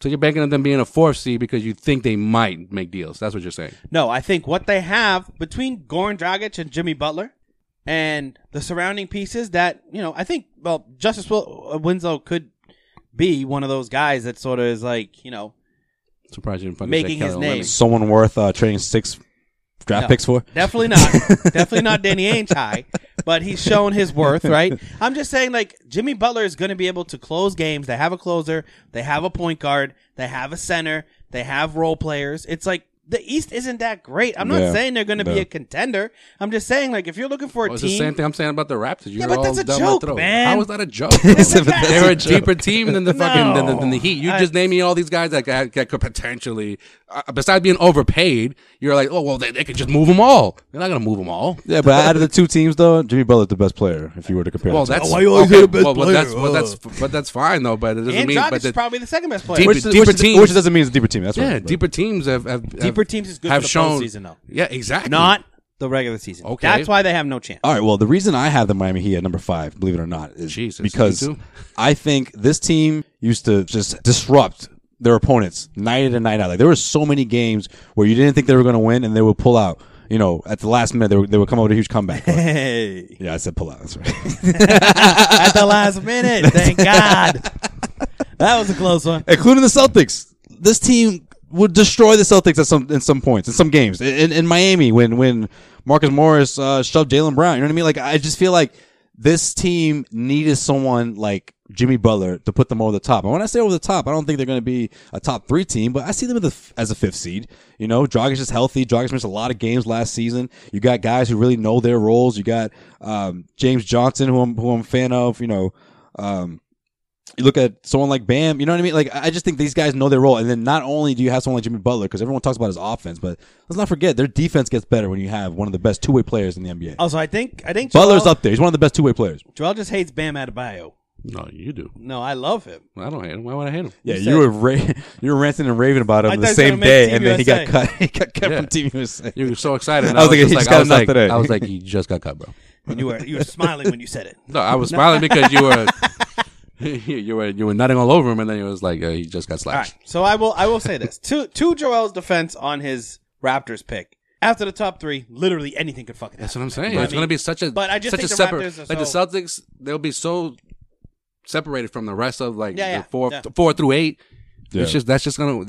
So you're banking on them being a 4th seed because you think they might make deals. That's what you're saying. No, I think what they have between Goran Dragic and Jimmy Butler and the surrounding pieces that, I think, well, Justice Winslow could be one of those guys that sort of is like, surprised you didn't fucking making his name. Someone worth trading 6 draft picks for? Definitely not. Definitely not Danny Ainge high, but he's shown his worth, right? I'm just saying, like, Jimmy Butler is going to be able to close games. They have a closer. They have a point guard. They have a center. They have role players. It's like the East isn't that great. I'm not saying they're going to be a contender. I'm just saying, like, if you're looking for a team. It's the same thing I'm saying about the Raptors. You're but that's a joke, man. How is that a joke? They were a deeper team than the fucking Heat. You just name me all these guys that could potentially, besides being overpaid, you're like, oh, well, they could just move them all. They're not going to move them all. Yeah, but out of the two teams, though, Jimmy Butler's the best player, if you were to compare. Well, that's fine, though. But it doesn't mean. But is probably the second best player. Which doesn't mean it's a deeper team. That's right. Yeah, deeper teams have teams is good for the postseason, though. Yeah, exactly. Not the regular season. Okay. That's why they have no chance. All right, well, the reason I have the Miami Heat at number 5, believe it or not, is because I think this team used to just disrupt their opponents night in and night out. Like, there were so many games where you didn't think they were going to win, and they would pull out. You know, at the last minute, they would come up with a huge comeback. Hey. Yeah, I said pull out. That's right. At the last minute. Thank God. That was a close one. Including the Celtics. This team would destroy the Celtics at some points, in some games. In Miami, when Marcus Morris shoved Jaylen Brown, you know what I mean? Like, I just feel like this team needed someone like Jimmy Butler to put them over the top. And when I say over the top, I don't think they're going to be a top 3 team, but I see them as a 5th seed. You know, Dragic is healthy. Dragic missed a lot of games last season. You got guys who really know their roles. You got James Johnson, who I'm a fan of, you know. You look at someone like Bam, you know what I mean? Like, I just think these guys know their role. And then not only do you have someone like Jimmy Butler, because everyone talks about his offense, but let's not forget their defense gets better when you have one of the best two-way players in the NBA. Also, I think Butler's up there. He's one of the best two-way players. Joel just hates Bam Adebayo. No, you do. No, I love him. I don't hate him. Why would I hate him? Yeah, you were ranting and raving about him the same day, and then he got cut. He got cut from Team USA. You were so excited. I was like, he just got cut, bro. And you were smiling when you said it. No, I was smiling because you were. You were nutting all over him, and then he was like, he just got slashed. All right, so I will say this to Joel's defense on his Raptors pick. After the top 3, literally anything could fucking happen. That's what I'm saying. It's going to be such a. But I just such think a the separate. Raptors are so, like the Celtics, they'll be so separated from the rest of the four through 8. Yeah. It's just and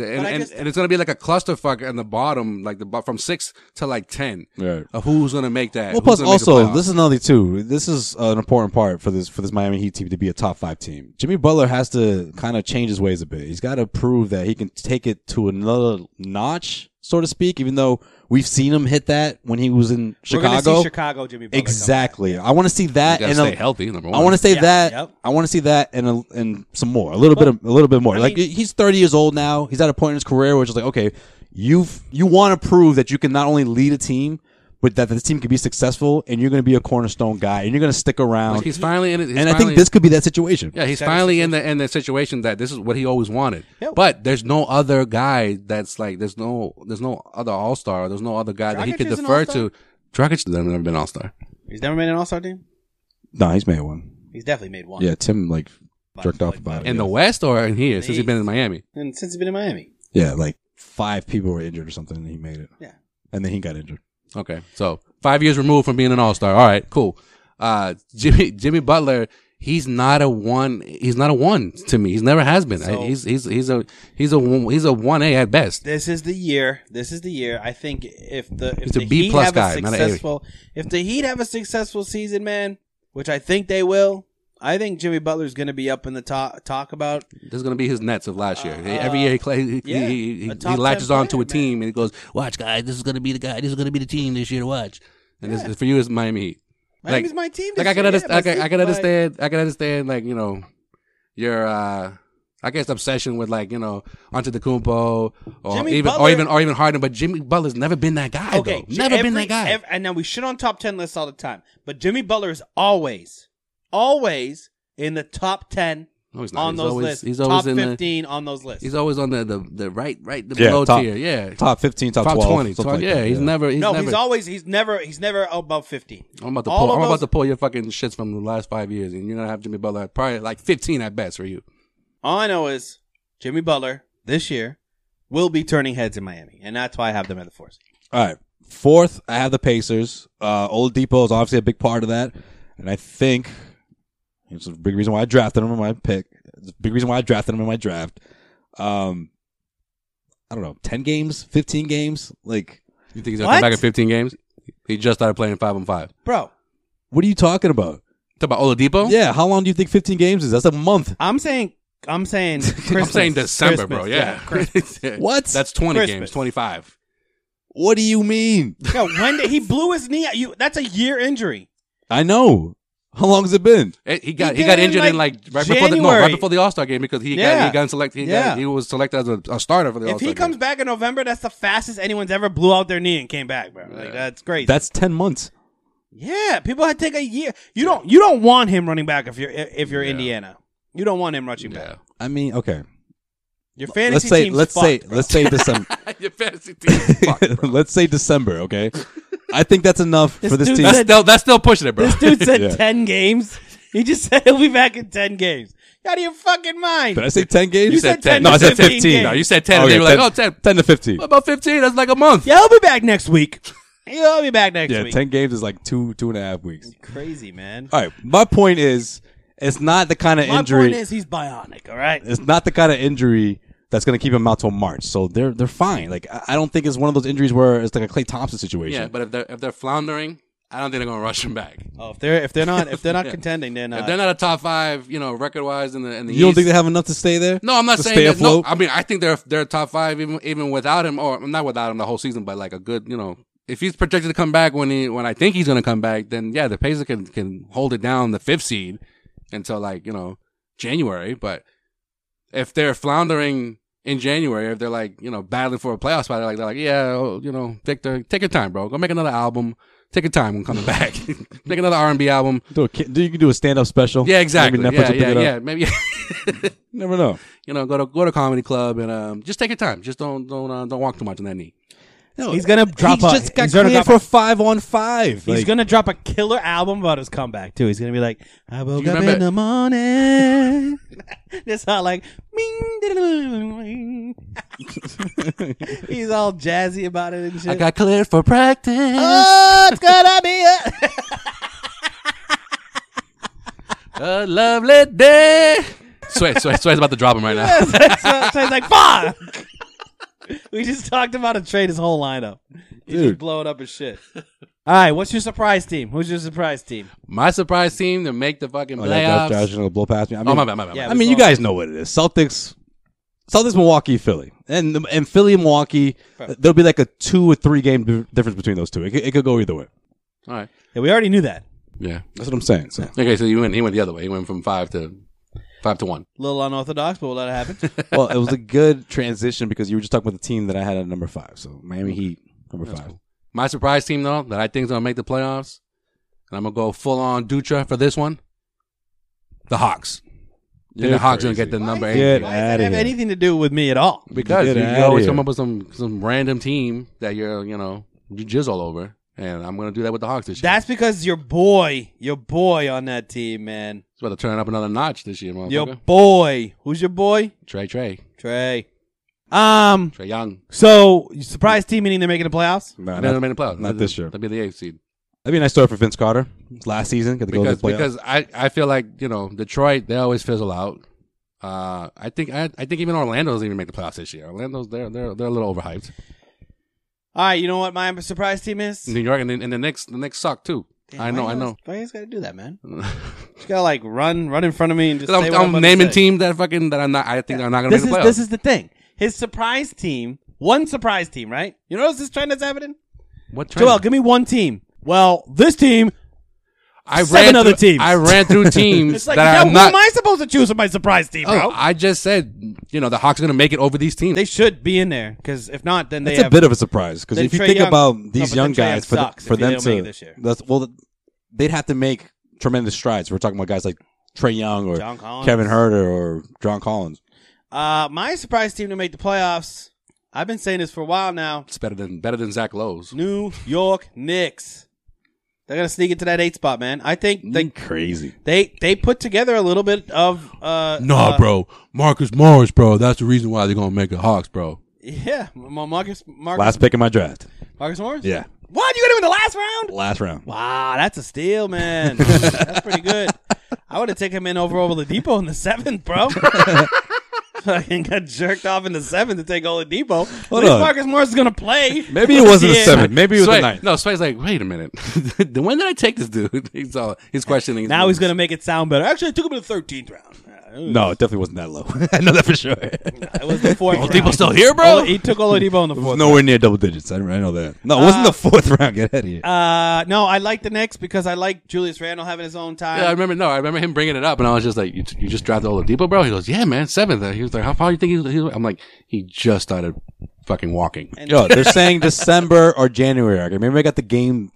it's gonna be like a clusterfuck on the bottom, like from 6 to 10. Right. Who's gonna make that? Well, plus also this is another too. This is an important part for this Miami Heat team to be a top 5 team. Jimmy Butler has to kind of change his ways a bit. He's got to prove that he can take it to another notch, so to speak. Even though we've seen him hit that when he was in Chicago. We're gonna see Chicago, Jimmy Butler. Exactly. I want to see that. You gotta stay healthy. Number one. I want to say that. Yep. I want to see that and some more. A little bit more. I mean, he's 30 years old now. He's at a point in his career where it's like, okay, you want to prove that you can not only lead a team, but that this team can be successful, and you're going to be a cornerstone guy, and you're going to stick around. Like, he's finally in it. And I think this could be that situation. Yeah, he's finally in the situation that this is what he always wanted. Yep. But there's no other guy that's like there's no other all-star. There's no other guy Dragic that he could defer to. Dragic has never been an all-star. He's never made an all-star team? No, he's made one. He's definitely made one. Yeah, Tim jerked off about it. In the West or in here since he's been in Miami? And since he's been in Miami. Yeah, 5 people were injured or something, and he made it. Yeah. And then he got injured. Okay, so 5 years removed from being an all-star. All right, cool. Jimmy Butler, he's not a one to me. He's never has been. So he's a 1A at best. This is the year. I think if the Heat have a successful season, man, which I think they will. I think Jimmy Butler's going to be up in the talk about. This is going to be his Nets of last year. Every year he latches on to a team, man. And he goes, watch, guys, this is going to be the guy. This is going to be the team this year to watch. And this, for you, it's Miami Heat. Miami's my team this year. I can understand, you know, your, I guess, obsession with, you know, Antetokounmpo or even Harden. But Jimmy Butler's never been that guy, though. Never been that guy. And now we shit on top 10 lists all the time. But Jimmy Butler is always in the top 10 on those lists. He's always top 15 on those lists. He's always on the right below tier. Yeah, top 15, top 12, 20. He's never. He's never above 15. I'm about to pull your fucking shits from the last 5 years, and you're gonna have Jimmy Butler at probably 15 at best for you. All I know is Jimmy Butler this year will be turning heads in Miami, and that's why I have them at the 4th. All right, 4th, I have the Pacers. Oladipo is obviously a big part of that, and I think. It's a big reason why I drafted him in my pick. It's a big reason why I drafted him in my draft. I don't know, 10 games, 15 games? You think he's going to come back in 15 games? He just started playing 5-on-5. Bro. What are you talking about? Talking about Oladipo? Yeah, how long do you think 15 games is? That's a month. I'm saying December, Christmas, bro. Yeah. What? That's 20 games, 25. What do you mean? Yo, when did he blew his knee out? That's a year injury. I know. How long has it been? He got injured right before the All-Star game because he was selected as a starter for the All-Star game. If he comes back in November, that's the fastest anyone's ever blew out their knee and came back, bro. Yeah. Like, that's crazy. That's 10 months. Yeah, people had to take a year. You don't want him running back if you're Indiana. You don't want him rushing back. I mean, okay. Your fantasy team's fucked, bro. Let's say December. Your fantasy team's fucked, bro. Let's say December, okay? I think that's enough for this team. That's still pushing it, bro. This dude said 10 games. He just said he'll be back in 10 games. You're out of your fucking mind. Did I say 10 games? You said 10. No, I said 15. Games. No, you said 10. Oh, okay, and they were 10. 10 to 15. What about 15? That's like a month. Yeah, I'll be back next week. Yeah, 10 games is like 2.5 weeks. It's crazy, man. All right. My point is, it's not the kind of injury. My point is, he's bionic, all right? It's not the kind of injury that's going to keep him out till March. So they're fine. Like, I don't think it's one of those injuries where it's like a Klay Thompson situation. Yeah, but if they're floundering, I don't think they're going to rush him back. Oh, if they're not contending, they're not. If they're not a top 5, record-wise in the East. You don't think they have enough to stay there? No, I'm not saying stay afloat? No, I mean, I think they're top 5 even without him, or not without him the whole season, but like a good, if he's projected to come back when I think he's going to come back, then yeah, the Pacers can hold it down the 5th seed until January. But if they're floundering in January, if they're battling for a playoff spot, they're like, Victor, take your time, bro. Go make another album. Take your time when coming back. Make another R&B album. You can do a stand up special. Yeah, exactly. Maybe Netflix will pick it up. Maybe. Never know. Go to comedy club and just take your time. Just don't walk too much on that knee. No, he's going to drop a... Just got cleared for 5-on-5. He's going to drop a killer album about his comeback, too. He's going to be like, I woke up in the morning. It's all like... He's all jazzy about it and shit. I got cleared for practice. Oh, it's going to be a lovely day. Sway's about to drop him right now. Sway's like, fuck! We just talked about a trade his whole lineup. He's just blowing up his shit. All right, what's your surprise team? Who's your surprise team? My surprise team to make the fucking playoffs. Josh is going to blow past me. My bad. Yeah, I mean, you guys know what it is. Celtics, Milwaukee, Philly. And Philly and Milwaukee, there'll be like a 2 or 3 game difference between those two. It could go either way. All right. Yeah, we already knew that. Yeah. That's what I'm saying. So. Okay, so he went the other way. He went from 5 to 1. A little unorthodox, but we'll let it happen. Well, it was a good transition because you were just talking about the team that I had at number 5. So Miami Heat, number 5. Cool. My surprise team, though, that I think is going to make the playoffs, and I'm going to go full-on Dutra for this one, the Hawks. The Hawks going to get the number 8. Why does that have anything to do with me at all? Because you always come up with some random team that you jizz all over, and I'm going to do that with the Hawks this year. That's because your boy on that team, man. About to turn up another notch this year, motherfucker. Your boy. Who's your boy? Trae. Trae Young. So, surprise team meaning they're making the playoffs? No, they're not making the playoffs. Not this year. They'll be the 8th seed. That'd be a nice story for Vince Carter. Last season. Because I feel like, Detroit, they always fizzle out. I think even Orlando doesn't even make the playoffs this year. Orlando's, they're a little overhyped. All right, you know what my surprise team is? New York and the Knicks suck, too. Damn, I know. Why you guys gotta do that, man? Just gotta run in front of me and just. I'm naming teams that I'm not gonna make the playoffs. This is the thing. His surprise team, one surprise team, right? You notice this trend that's happening? What trend? Joel, give me one team. Well, this team. I ran through teams. It's like, who am I supposed to choose for my surprise team, bro? I just said, the Hawks are going to make it over these teams. They should be in there, because if not, then that's a bit of a surprise. Because if you think about these young guys, for them to, they'd have to make tremendous strides. We're talking about guys like Trae Young or Kevin Huerter or John Collins. My surprise team to make the playoffs. I've been saying this for a while now. It's better than Zach Lowe's. New York Knicks. They're going to sneak into that 8th spot, man. I think they crazy. They put together a little bit of bro. Marcus Morris, bro. That's the reason why they're going to make the Hawks, bro. Yeah, Marcus. Last pick in my draft. Marcus Morris? Yeah. What? You got him in the last round? Last round. Wow, that's a steal, man. That's pretty good. I would have taken him in over Oladipo in the 7th, bro. Fucking got jerked off in the 7th to take Oladipo. Hold on. Marcus Morris is going to play. Maybe it wasn't the 7th. Maybe it was the 9th. No, Sway's like, wait a minute. When did I take this dude? He's questioning. Now he's going to make it sound better. Actually, I took him in the 13th round. No, it definitely wasn't that low. I know that for sure. It was the fourth round. Oladipo's still here, bro? He took Oladipo in the fourth round. Nowhere near double digits. I know that. No, it wasn't the fourth round. Get out of here. No, I like the Knicks because I like Julius Randle having his own time. Yeah, I remember him bringing it up, and I was just like, you just drafted Oladipo, bro? He goes, yeah, man, seventh. He was like, how far do you think he's I'm like, he just started fucking walking. Yo, they're saying December or January. I remember I got the game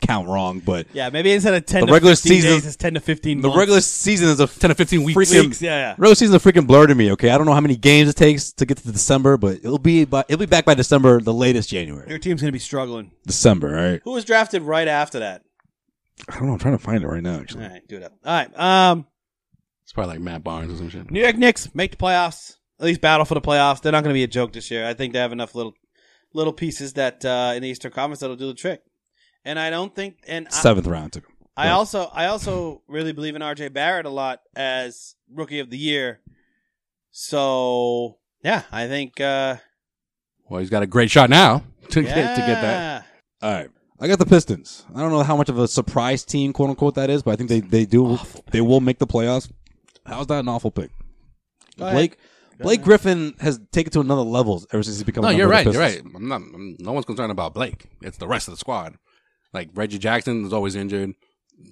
count wrong, but yeah, maybe instead of 10 the regular to 15 season days, it's 10 to 15 months. The regular season is a 10 to 15 weeks. Yeah. Regular season is a freaking blur to me, okay? I don't know how many games it takes to get to December, but it'll be back by December, the latest January. Your team's going to be struggling. December, all right. Who was drafted right after that? I don't know. I'm trying to find it right now, actually. All right, do it up. All right. It's probably like Matt Barnes or some shit. New York Knicks make the playoffs. At least battle for the playoffs. They're not going to be a joke this year. I think they have enough little pieces that in the Eastern Conference that'll do the trick. And I don't think seventh round took him. I also really believe in RJ Barrett a lot as Rookie of the Year. So yeah, I think. Well, he's got a great shot now to get that. All right, I got the Pistons. I don't know how much of a surprise team, quote unquote, that is, but I think they will make the playoffs. How's that an awful pick, Blake? Blake Griffin has taken to another level ever since he's become. No, you're right. You're right. I'm no one's concerned about Blake. It's the rest of the squad. Like Reggie Jackson is always injured.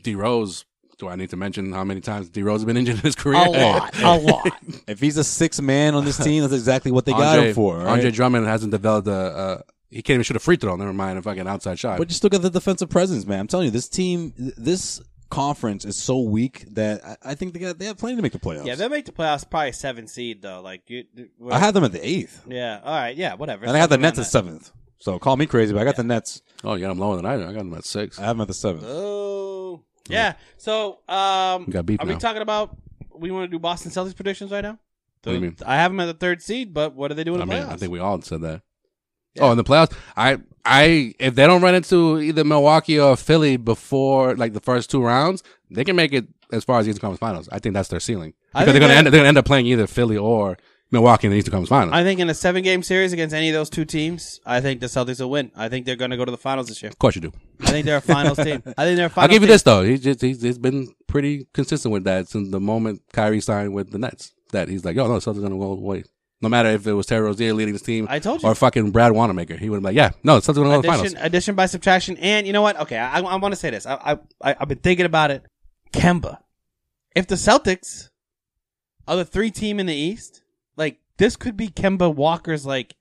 D-Rose. Do I need to mention how many times D-Rose has been injured in his career? A lot. If he's a sixth man on this team, that's exactly what they got him for. Right? Andre Drummond hasn't developed he can't even shoot a free throw. Never mind a fucking outside shot. But you still got the defensive presence, man. I'm telling you, this team, this conference is so weak that I think they have plenty to make the playoffs. Yeah, they'll make the playoffs probably 7th seed, though. Like I had them at the 8th. Yeah, all right, yeah, whatever. And I had the Nets at 7th. So call me crazy, but I got the Nets. Oh, you got them lower than I do. I got them at 6. I have them at the 7th. Oh. Yeah, so we talking about we want to do Boston Celtics predictions right now? What do you mean? I have them at the 3rd seed, but what are they doing in the playoffs? I think we all said that. Yeah. Oh, in the playoffs? I if they don't run into either Milwaukee or Philly before like the first two rounds, they can make it as far as the Eastern Conference Finals. I think that's their ceiling. Because they're gonna end up playing either Philly or Milwaukee in the Eastern Conference Finals. I think in a 7-game series against any of those two teams, I think the Celtics will win. I think they're gonna go to the finals this year. Of course you do. I think they're a finals team. I'll give you this though. He's been pretty consistent with that since the moment Kyrie signed with the Nets. That he's like, oh no, the Celtics are gonna go away. No matter if it was Terry Rozier leading his team or fucking Brad Wanamaker. He would have been like, yeah, no, it's something going on in the finals. Addition by subtraction. And you know what? Okay, I want to say this. I've been thinking about it. Kemba. If the Celtics are the 3 team in the East, like this could be Kemba Walker's like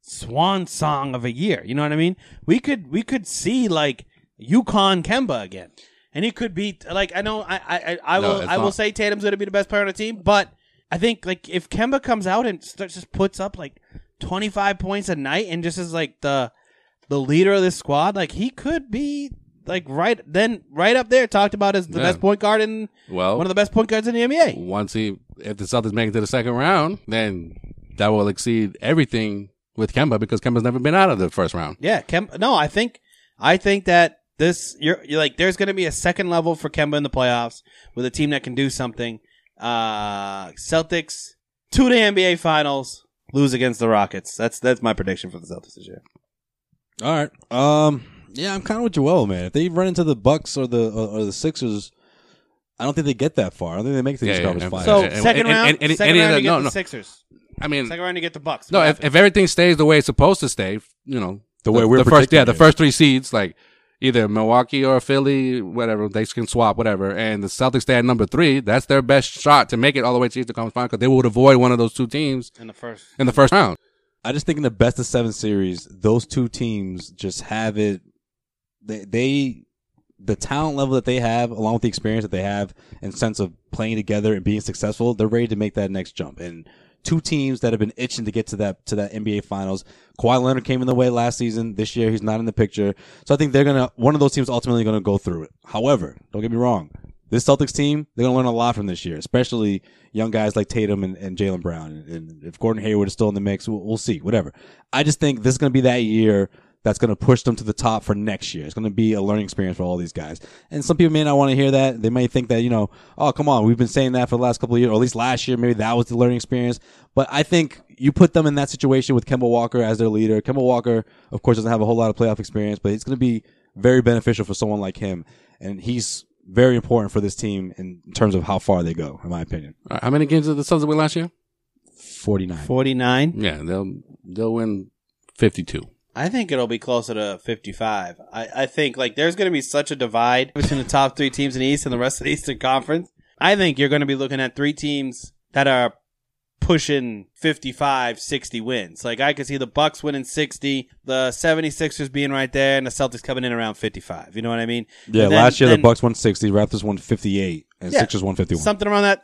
swan song of a year. You know what I mean? We could see like UConn Kemba again. And he could be like I will say Tatum's gonna be the best player on the team, but I think like if Kemba comes out and starts, just puts up like 25 points a night and just is like the leader of this squad, like he could be like right up there talked about as the best point guard in one of the best point guards in the NBA. If the Celtics make it to the second round, then that will exceed everything with Kemba because Kemba's never been out of the first round. Yeah, I think that this you're like there's going to be a second level for Kemba in the playoffs with a team that can do something. Celtics to the NBA Finals, lose against the Rockets. That's my prediction for the Celtics this year. All right. Yeah, I'm kind of with Joel, man. If they run into the Bucks or the Sixers, I don't think they get that far. I don't think they make the Eastern Conference Finals. So second round, you get the Sixers. I mean, second round you get the Bucks. No, if everything stays the way it's supposed to stay, you know, the first 3 seeds like. Either Milwaukee or Philly, whatever, they can swap, whatever. And the Celtics stay at number 3. That's their best shot to make it all the way to the Eastern Conference Finals because they would avoid one of those two teams in the first round. I just think in the best of 7 series, those two teams just have it. The talent level that they have, along with the experience that they have, and sense of playing together and being successful, they're ready to make that next jump. And two teams that have been itching to get to that NBA Finals. Kawhi Leonard came in the way last season. This year, he's not in the picture. So I think one of those teams ultimately going to go through it. However, don't get me wrong. This Celtics team, they're going to learn a lot from this year, especially young guys like Tatum and Jaylen Brown. And if Gordon Hayward is still in the mix, we'll see. Whatever. I just think this is going to be that year that's going to push them to the top for next year. It's going to be a learning experience for all these guys. And some people may not want to hear that. They may think that, you know, oh, come on, we've been saying that for the last couple of years, or at least last year, maybe that was the learning experience. But I think you put them in that situation with Kemba Walker as their leader. Kemba Walker, of course, doesn't have a whole lot of playoff experience, but it's going to be very beneficial for someone like him. And he's very important for this team in terms of how far they go, in my opinion. All right, how many games did the Suns win last year? 49. 49? Yeah, they'll win 52. I think it'll be closer to 55. I think like there's going to be such a divide between the top three teams in the East and the rest of the Eastern Conference. I think you're going to be looking at three teams that are pushing 55, 60 wins. Like I could see the Bucks winning 60, the 76ers being right there, and the Celtics coming in around 55. You know what I mean? Yeah, last year the Bucks won 60, Raptors won 58, and Sixers won 51. Something around that.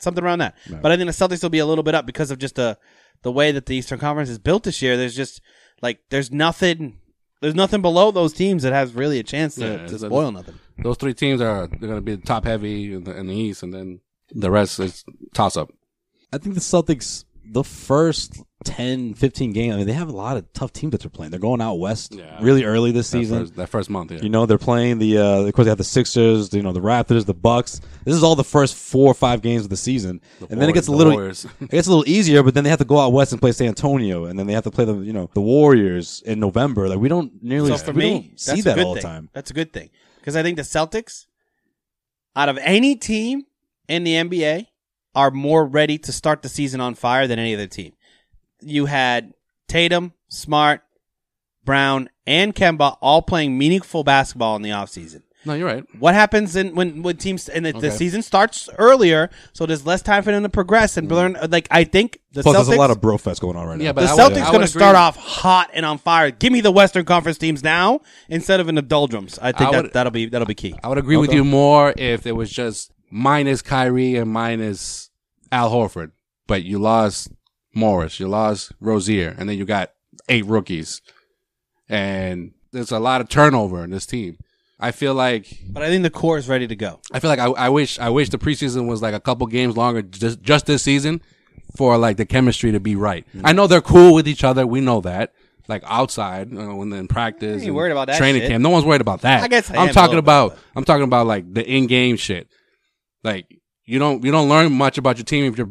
Right. But I think the Celtics will be a little bit up because of just the way that the Eastern Conference is built this year. There's just... like, there's nothing below those teams that has really a chance to spoil nothing. Those three teams they're going to be top heavy in the East, and then the rest is toss up. I think the Celtics, the first 10, 15 games, I mean, they have a lot of tough teams that they're playing. They're going out west really early this season. That first month, yeah. You know, they're playing of course, they have the Sixers, the Raptors, the Bucks. This is all the first 4 or 5 games of the season. It gets a little easier, but then they have to go out west and play San Antonio, and then they have to play the Warriors in November. Like, we don't nearly see that all the time. That's a good thing, because I think the Celtics, out of any team in the NBA, are more ready to start the season on fire than any other team. You had Tatum, Smart, Brown, and Kemba all playing meaningful basketball in the offseason. No, you're right. What happens when teams the season starts earlier, so there's less time for them to progress and learn. Like, I think the Celtics, there's a lot of bro fest going on right now. Yeah, but the Celtics going to start off hot and on fire. Give me the Western Conference teams now instead of in the doldrums. I think that'll be key. I would agree with you more if it was just minus Kyrie and minus Al Horford, but you lost Morris, you lost Rozier, and then you got 8 rookies, and there's a lot of turnover in this team. I feel like, but I think the core is ready to go. I feel like I wish the preseason was like a couple games longer, just this season, for like the chemistry to be right. Mm-hmm. I know they're cool with each other. We know that. Like outside, when they're in practice, I ain't worried about that training camp. No one's worried about that. I guess I'm talking about like the in-game shit. Like you don't learn much about your team if you're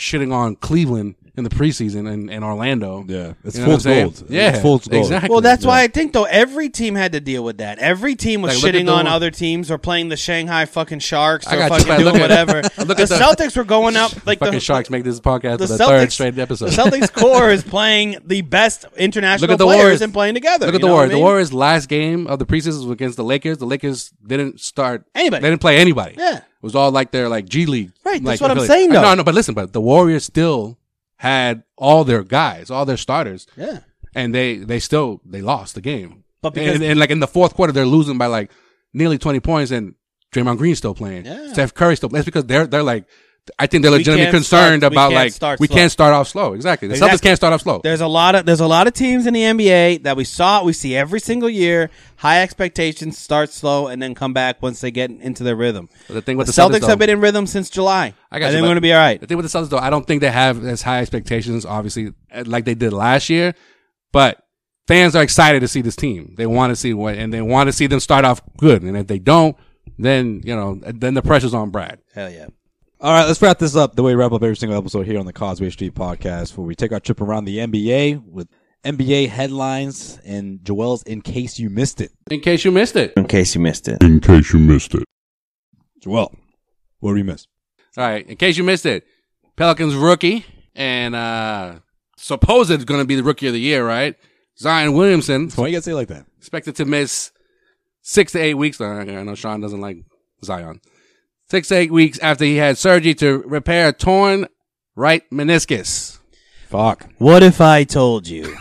shitting on Cleveland in the preseason and Orlando. Yeah. It's full gold. Yeah. It's full gold. Exactly. Well, that's why I think, though, every team had to deal with that. Every team was like, shitting on other teams or playing the Shanghai fucking Sharks or fucking doing whatever. The Celtics were going up. Like fucking Sharks make this podcast the third straight episode. The Celtics core is playing the best international players and playing together. Look at the Warriors. I mean? The Warriors' last game of the preseason was against the Lakers. The Lakers didn't start anybody. They didn't play anybody. Yeah. It was all like their G League. Right. That's what I'm saying, though. No, but listen, but the Warriors still had all their guys, all their starters. Yeah. And they still lost the game. But because and in the fourth quarter, they're losing by nearly 20 points, and Draymond Green's still playing. Yeah. Steph Curry's still playing. That's because they're like, I think they're legitimately concerned about we can't start off slow. Exactly. The Celtics can't start off slow. There's a lot of teams in the NBA that we see every single year. High expectations, start slow, and then come back once they get into their rhythm. The thing with the Celtics though, have been in rhythm since July. I think we're going to be all right. The thing with the Celtics, though, I don't think they have as high expectations, obviously, like they did last year. But fans are excited to see this team. They want to see they want to see them start off good. And if they don't, then the pressure's on Brad. Hell yeah. All right, let's wrap this up the way we wrap up every single episode here on the Causeway Street Podcast, where we take our trip around the NBA with NBA headlines and Joel's In Case You Missed It. In case you missed it. In case you missed it. In case you missed it. Joel, what did we miss? All right, in case you missed it, Pelicans rookie and supposed it's going to be the rookie of the year, right? Zion Williamson. Why you got to say it like that? Expected to miss 6 to 8 weeks. I know Sean doesn't like Zion. 6 to 8 weeks after he had surgery to repair a torn right meniscus. Fuck. What if I told you?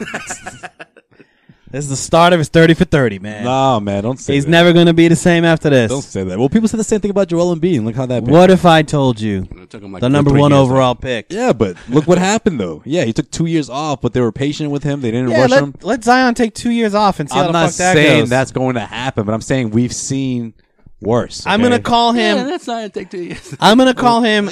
This is the start of his 30 for 30, man. No, man, don't say that. He's never going to be the same after this. Don't say that. Well, people say the same thing about Joel Embiid. Look how that happened. What if I told you? It took him the number 1 overall pick. Yeah, but look what happened, though. Yeah, he took 2 years off, but they were patient with him. They didn't rush him. Let Zion take 2 years off and see how the fuck that goes. I'm not saying that's going to happen, but I'm saying we've seen... worse. Okay? I'm going to call him. Yeah, that's not going to take 2 years. I'm going to call him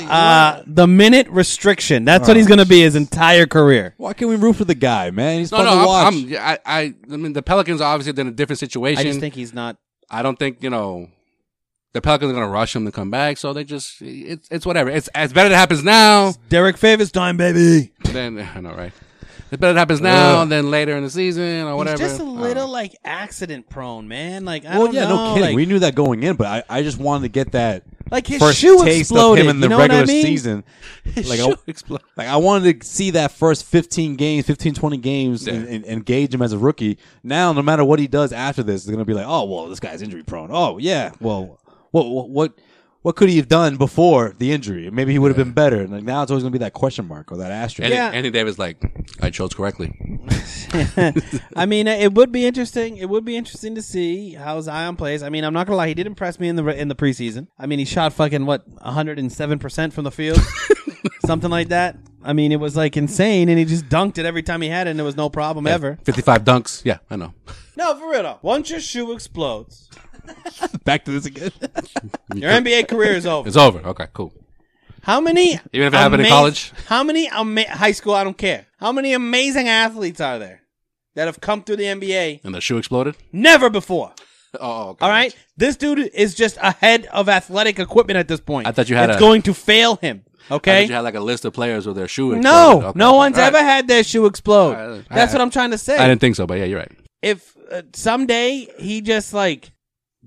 the minute restriction. That's what he's going to be his entire career. Why can't we root for the guy, man? He's fun to watch. I mean, the Pelicans are obviously in a different situation. I just think he's not. I don't think, the Pelicans are going to rush him to come back. So they just, it's whatever. It's better that happens now. It's Derek Favors time, baby. Then, I know, right? It's better it happens now than later in the season or whatever. He's just a little like accident prone, man. Like I don't know. No kidding. Like, we knew that going in, but I just wanted to get that. Like his first shoe taste exploded. Of him in the regular season. Like, I wanted to see that first 15, 20 games and engage him as a rookie. Now, no matter what he does after this, they're going to be like, oh, well, this guy's injury prone. Oh, yeah. Well, what could he have done before the injury? Maybe he would have been better. Like, now it's always going to be that question mark or that asterisk. Andy Davis like, I chose correctly. I mean, it would be interesting. It would be interesting to see how Zion plays. I mean, I'm not going to lie. He did impress me in the preseason. I mean, he shot 107% from the field. Something like that. I mean, it was like insane, and he just dunked it every time he had it, and there was no problem ever. 55 dunks. Yeah, I know. No, for real. Once your shoe explodes... Back to this again. Your NBA career is over. It's over. Okay, cool. How many? Even if it happened in college? How many? High school, I don't care. How many amazing athletes are there that have come through the NBA? And their shoe exploded? Never before. Oh, okay. All right? This dude is just a head of athletic equipment at this point. I thought you had It's going to fail him. Okay? I thought you had like a list of players with their shoe exploded. No. Okay. No one's ever had their shoe explode. Right. That's what I'm trying to say. I didn't think so, but yeah, you're right. If someday he just like...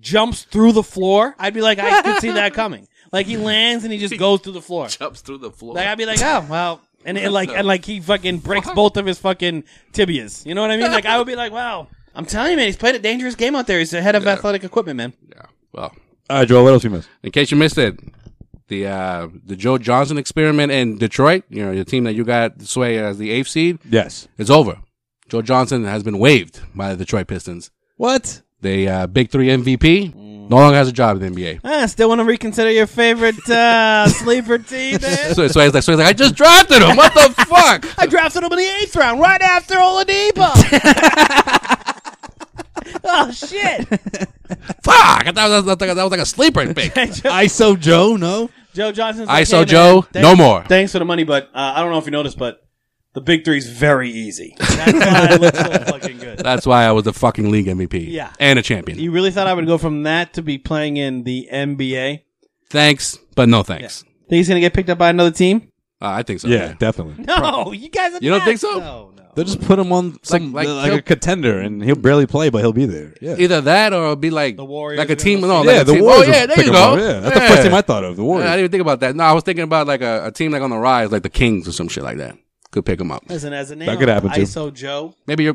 jumps through the floor, I'd be like, I could see that coming. Like, he lands and he just goes through the floor. Jumps through the floor. Like, I'd be like, oh, well. And he fucking breaks both of his fucking tibias. You know what I mean? Like, I would be like, wow. I'm telling you, man, he's played a dangerous game out there. He's the head of athletic equipment, man. Yeah. Well. All right, Joel, what else you missed? In case you missed it, the Joe Johnson experiment in Detroit, you know, the team that you got sway as the 8th seed. Yes. It's over. Joe Johnson has been waived by the Detroit Pistons. What? The Big Three MVP no longer has a job in the NBA. I still want to reconsider your favorite sleeper team, man. So he's like, I just drafted him. What the fuck? I drafted him in the 8th round, right after Oladipo. Oh, shit. Fuck. I thought that was like a sleeper pick. ISO Joe, no? Joe Johnson's like, ISO hey, Joe, man, no more. Thanks for the money, but I don't know if you noticed, but the Big Three's very easy. That's why I look so fucking good. That's why I was the fucking league MVP. Yeah. And a champion. You really thought I would go from that to be playing in the NBA? Thanks, but no thanks. Yeah. Think he's going to get picked up by another team? I think so. Yeah, definitely. No, you guys are You don't think so? No. They'll just put him on some like a contender, and he'll barely play, but he'll be there. Yeah. Either that or it'll be like the Warriors. Like a team. No, yeah, like the team. Warriors. Oh, yeah, there you go. Yeah. That's the first team I thought of, the Warriors. Yeah, I didn't even think about that. No, I was thinking about like a team like on the rise, like the Kings or some shit like that. Could pick him up. As a name, that could happen too. ISO Joe. Maybe you're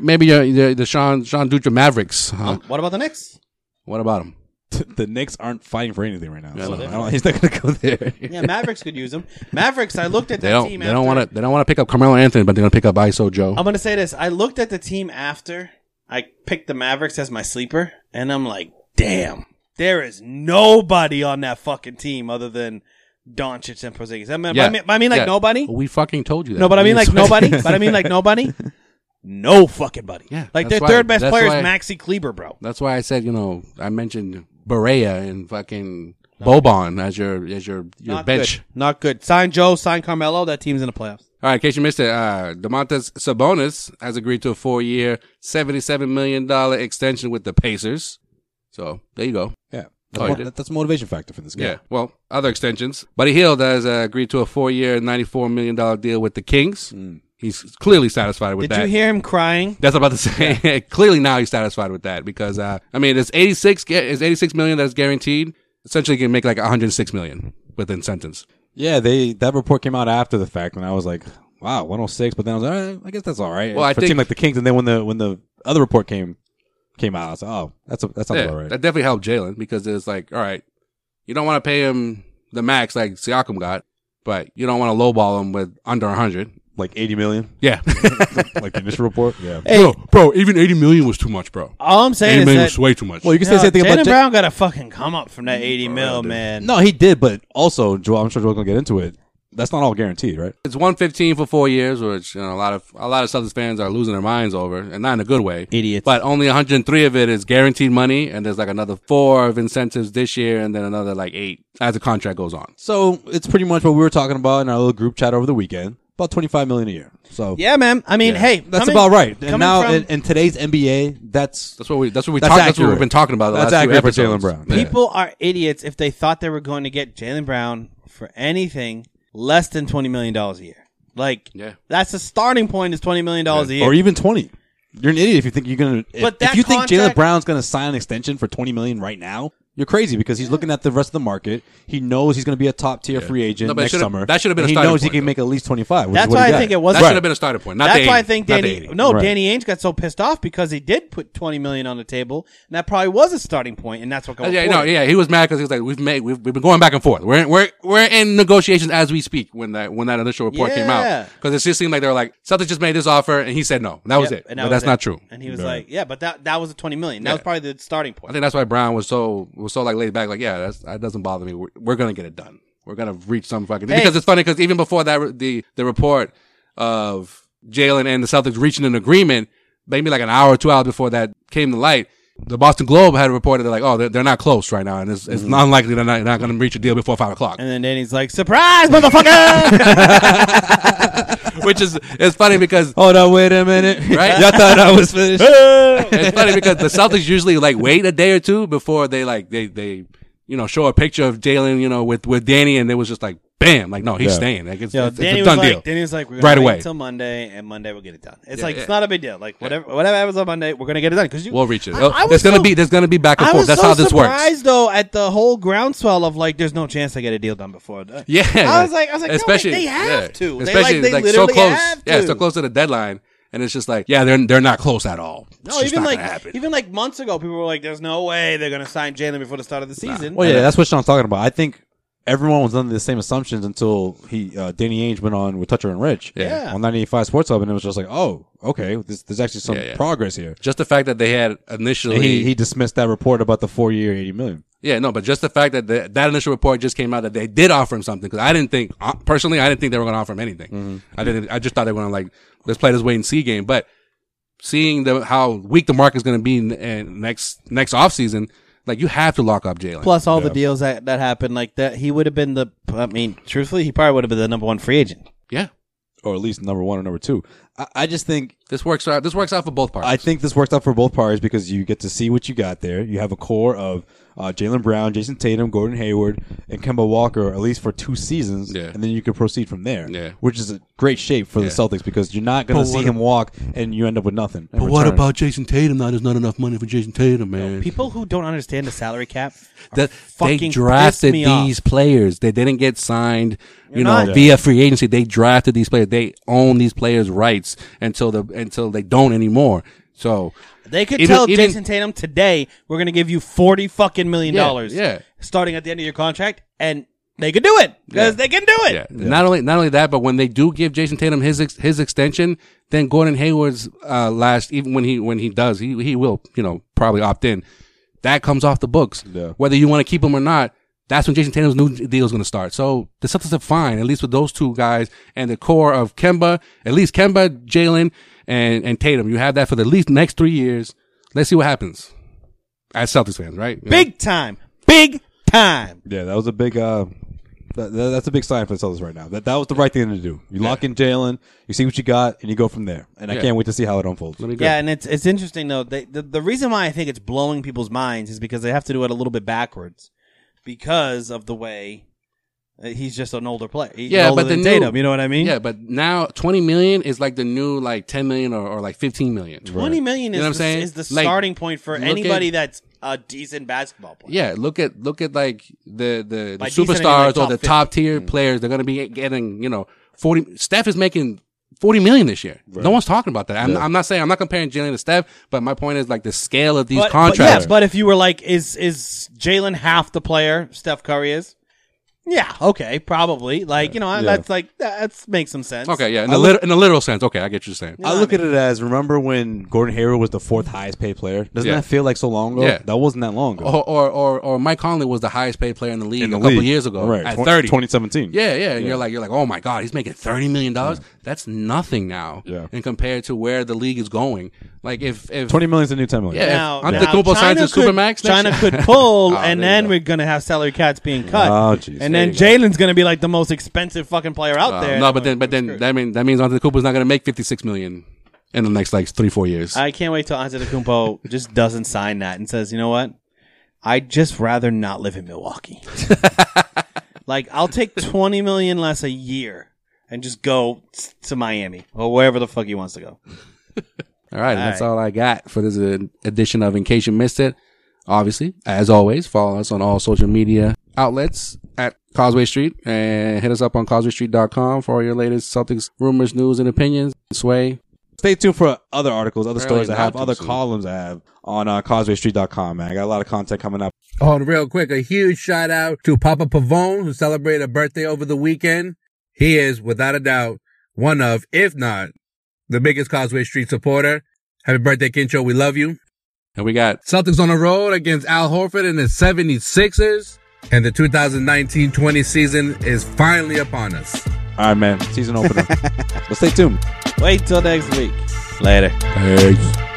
the Sean Dutra Mavericks. Huh? What about the Knicks? What about him? The Knicks aren't fighting for anything right now. Yeah, so he's not going to go there. Yeah, Mavericks could use him. Mavericks. I looked at the team. They don't want to pick up Carmelo Anthony, but they're going to pick up ISO Joe. I'm going to say this. I looked at the team after I picked the Mavericks as my sleeper, and I'm like, damn, there is nobody on that fucking team other than Doncic and Porzingis. I mean, nobody. We fucking told you that. No, but I mean, like, nobody. But I mean, like, nobody. No fucking buddy. Yeah. Like, their third best player is Maxi Kleber, bro. That's why I said, you know, I mentioned Barea and fucking Boban as your not bench. Good. Not good. Sign Joe, sign Carmelo. That team's in the playoffs. All right, in case you missed it, Domantas Sabonis has agreed to a 4-year, $77 million extension with the Pacers. So, there you go. Yeah. That's a motivation factor for this guy. Yeah, well, other extensions. Buddy Hield has agreed to a 4-year, $94 million deal with the Kings. Mm. He's clearly satisfied with that. Did you hear him crying? That's what I'm about to say. Yeah. Clearly now he's satisfied with that because, it's $86 million that's guaranteed. Essentially, you can make like $106 million with incentives. Yeah, that report came out after the fact, and I was like, wow, 106. But then I was like, all right, I guess that's all right. Well, I think, a team like the Kings, and then when the other report came out. So, that's about right. That definitely helped Jaylen because it's like, all right, you don't want to pay him the max like Siakam got, but you don't want to lowball him with under 100, like 80 million. Yeah, like the initial report. Yeah, hey, bro, even 80 million was too much, bro. All I'm saying was way too much. Well, you can say the same thing about Jaylen Brown got a fucking come up from that 80 mil, man. No, he did, but also Joel. I'm sure Joel's gonna get into it. That's not all guaranteed, right? It's 115 for 4 years, which, you know, a lot of Celtics fans are losing their minds over, and not in a good way. Idiots. But only 103 of it is guaranteed money, and there's like another 4 of incentives this year, and then another like 8 as the contract goes on. So it's pretty much what we were talking about in our little group chat over the weekend. About $25 million a year. So yeah, man. I mean, hey, that's about right. And now in today's NBA, that's what we've been talking about. That's accurate for Jaylen Brown. People are idiots if they thought they were going to get Jaylen Brown for anything less than $20 million a year. Like, that's the starting point is $20 million a year. Or even 20. You're an idiot if you think you're going to. If you think Jaylen Brown's going to sign an extension for $20 million right now, you're crazy, because he's looking at the rest of the market. He knows he's going to be a top-tier free agent next summer. That should have been a starting point. He knows he can make at least 25. That's why I think it wasn't. That should have been a starting point. That's why I think Danny Ainge got so pissed off, because he did put $20 million on the table, and that probably was a starting point, and that's what going forward. Yeah, he was mad because he was like, we've been going back and forth. We're in negotiations as we speak when that initial report came out, because it just seemed like they were like, Celtics just made this offer, and he said no. That was it. But that's not true. And he was like, yeah, but that was a $20 million. That was probably the starting point. I think that's why Brown was so like laid back, like, yeah, that doesn't bother me. We're gonna get it done. We're gonna reach some fucking thing. Because it's funny, because even before that, the report of Jaylen and the Celtics reaching an agreement, maybe like an hour or 2 hours before that came to light, the Boston Globe had reported like, oh, they're not close right now, and it's unlikely they're not gonna reach a deal before 5 o'clock. And then Danny's like, surprise, motherfucker! Which is, it's funny because hold on, wait a minute, right? Y'all thought I was finished. It's funny because the Celtics usually like wait a day or two before they like they you know show a picture of Jaylen, you know, with Danny, and it was just like bam, like no, he's staying. Like it's a done deal. Danny was like, we're gonna wait until Monday, and Monday we'll get it done. It's it's not a big deal. Like whatever happens on Monday, we're gonna get it done because we'll reach it. There's gonna be back and forth. That's how this works. I was surprised though at the whole groundswell of like, there's no chance they get a deal done before. Yeah, I was like, especially no, like, they have to. Especially they like so close. Yeah, so close to the deadline. And it's just like, yeah, they're not close at all. It's no, even months ago, people were like, "There's no way they're gonna sign Jaylen before the start of the season." Nah. Well, that's what Sean's talking about. I think everyone was under the same assumptions until Danny Ainge went on with Toucher and Rich on 985 Sports Hub, and it was just like, oh, okay, there's actually some progress here. Just the fact that they had initially he dismissed that report about the 4-year, $80 million. Yeah, no, but just the fact that that initial report just came out that they did offer him something, because I didn't think they were going to offer him anything. Mm-hmm. I just thought they were going to like, let's play this wait and see game. But seeing how weak the market is going to be in next off season, like you have to lock up Jaylen. Plus all the deals that happened, like that, he would have been truthfully, he probably would have been the number one free agent. Yeah, or at least number one or number two. I just think this works out. This works out for both parties. I think this works out for both parties because you get to see what you got there. You have a core of Jaylen Brown, Jason Tatum, Gordon Hayward, and Kemba Walker, at least for 2 seasons, and then you can proceed from there, which is a great shape for the Celtics because you're not going to see him walk and you end up with nothing. But what about Jason Tatum? There's not enough money for Jason Tatum, man. No, people who don't understand the salary cap, they drafted these players. They didn't get signed, via free agency. They drafted these players. They own these players' rights until they don't anymore. So they could tell Jason Tatum today, we're going to give you $40 fucking million starting at the end of your contract, and they could do it because they can do it. Yeah. Yeah. Not only that, but when they do give Jason Tatum his extension, then Gordon Hayward's when he will probably opt in. That comes off the books, whether you want to keep him or not. That's when Jason Tatum's new deal is going to start. So the Celtics are fine, at least with those two guys and the core of Kemba, at least Kemba, Jaylen, and Tatum. You have that for at least next 3 years. Let's see what happens as Celtics fans, right? Big time. Yeah, that was a big. That's a big sign for the Celtics right now. That was the right thing to do. You lock in Jaylen, you see what you got, and you go from there. And I can't wait to see how it unfolds. Yeah, and it's interesting though. The reason why I think it's blowing people's minds is because they have to do it a little bit backwards. Because of the way he's just an older player. Tatum, you know what I mean? Yeah, but now $20 million is like the new like $10 million or like $15 million. $20 million is the starting point for anybody that's a decent basketball player. Yeah, look at like the superstars or the top tier players. They're gonna be getting 40. Steph is making $40 million this year. Right. No one's talking about that. I'm not comparing Jaylen to Steph, but my point is like the scale of these contracts. But if you were like, is Jaylen half the player Steph Curry is? Yeah. Okay. Probably. Like that's like that makes some sense. Okay. Yeah. In a literal sense. Okay. I get you saying. I look at it as, remember when Gordon Hayward was the fourth highest paid player? Doesn't that feel like so long ago? Yeah. That wasn't that long ago. Or Mike Conley was the highest paid player in the league a couple years ago, right? At 30, 2017. Yeah. And you're like, oh my god, he's making $30 million. Yeah. That's nothing now. Yeah. And compared to where the league is going, like if $20 million is the new $10 million. Yeah. Now China could pull, and then we're gonna have salary caps being cut. Oh jeez. And then Jaylen's going to be like the most expensive fucking player out there. No, but then that means Antetokounmpo's not going to make $56 million in the next like 3-4 years. I can't wait till Antetokounmpo just doesn't sign that and says, you know what? I'd just rather not live in Milwaukee. Like I'll take $20 million less a year and just go to Miami or wherever the fuck he wants to go. All right, that's all I got for this edition of In Case You Missed It. Obviously, as always, follow us on all social media outlets at Causeway Street and hit us up on causewaystreet.com for all your latest Celtics rumors, news, and opinions. Sway. Stay tuned for other articles, other stories I have, other columns I have on causewaystreet.com, man. I got a lot of content coming up. Oh, and real quick, a huge shout out to Papa Pavone, who celebrated a birthday over the weekend. He is, without a doubt, one of, if not, the biggest Causeway Street supporter. Happy birthday, Kincho. We love you. And we got Celtics on the road against Al Horford and the 76ers. And the 2019-20 season is finally upon us. All right, man. Season opener. But stay tuned. Wait till next week. Later. Peace.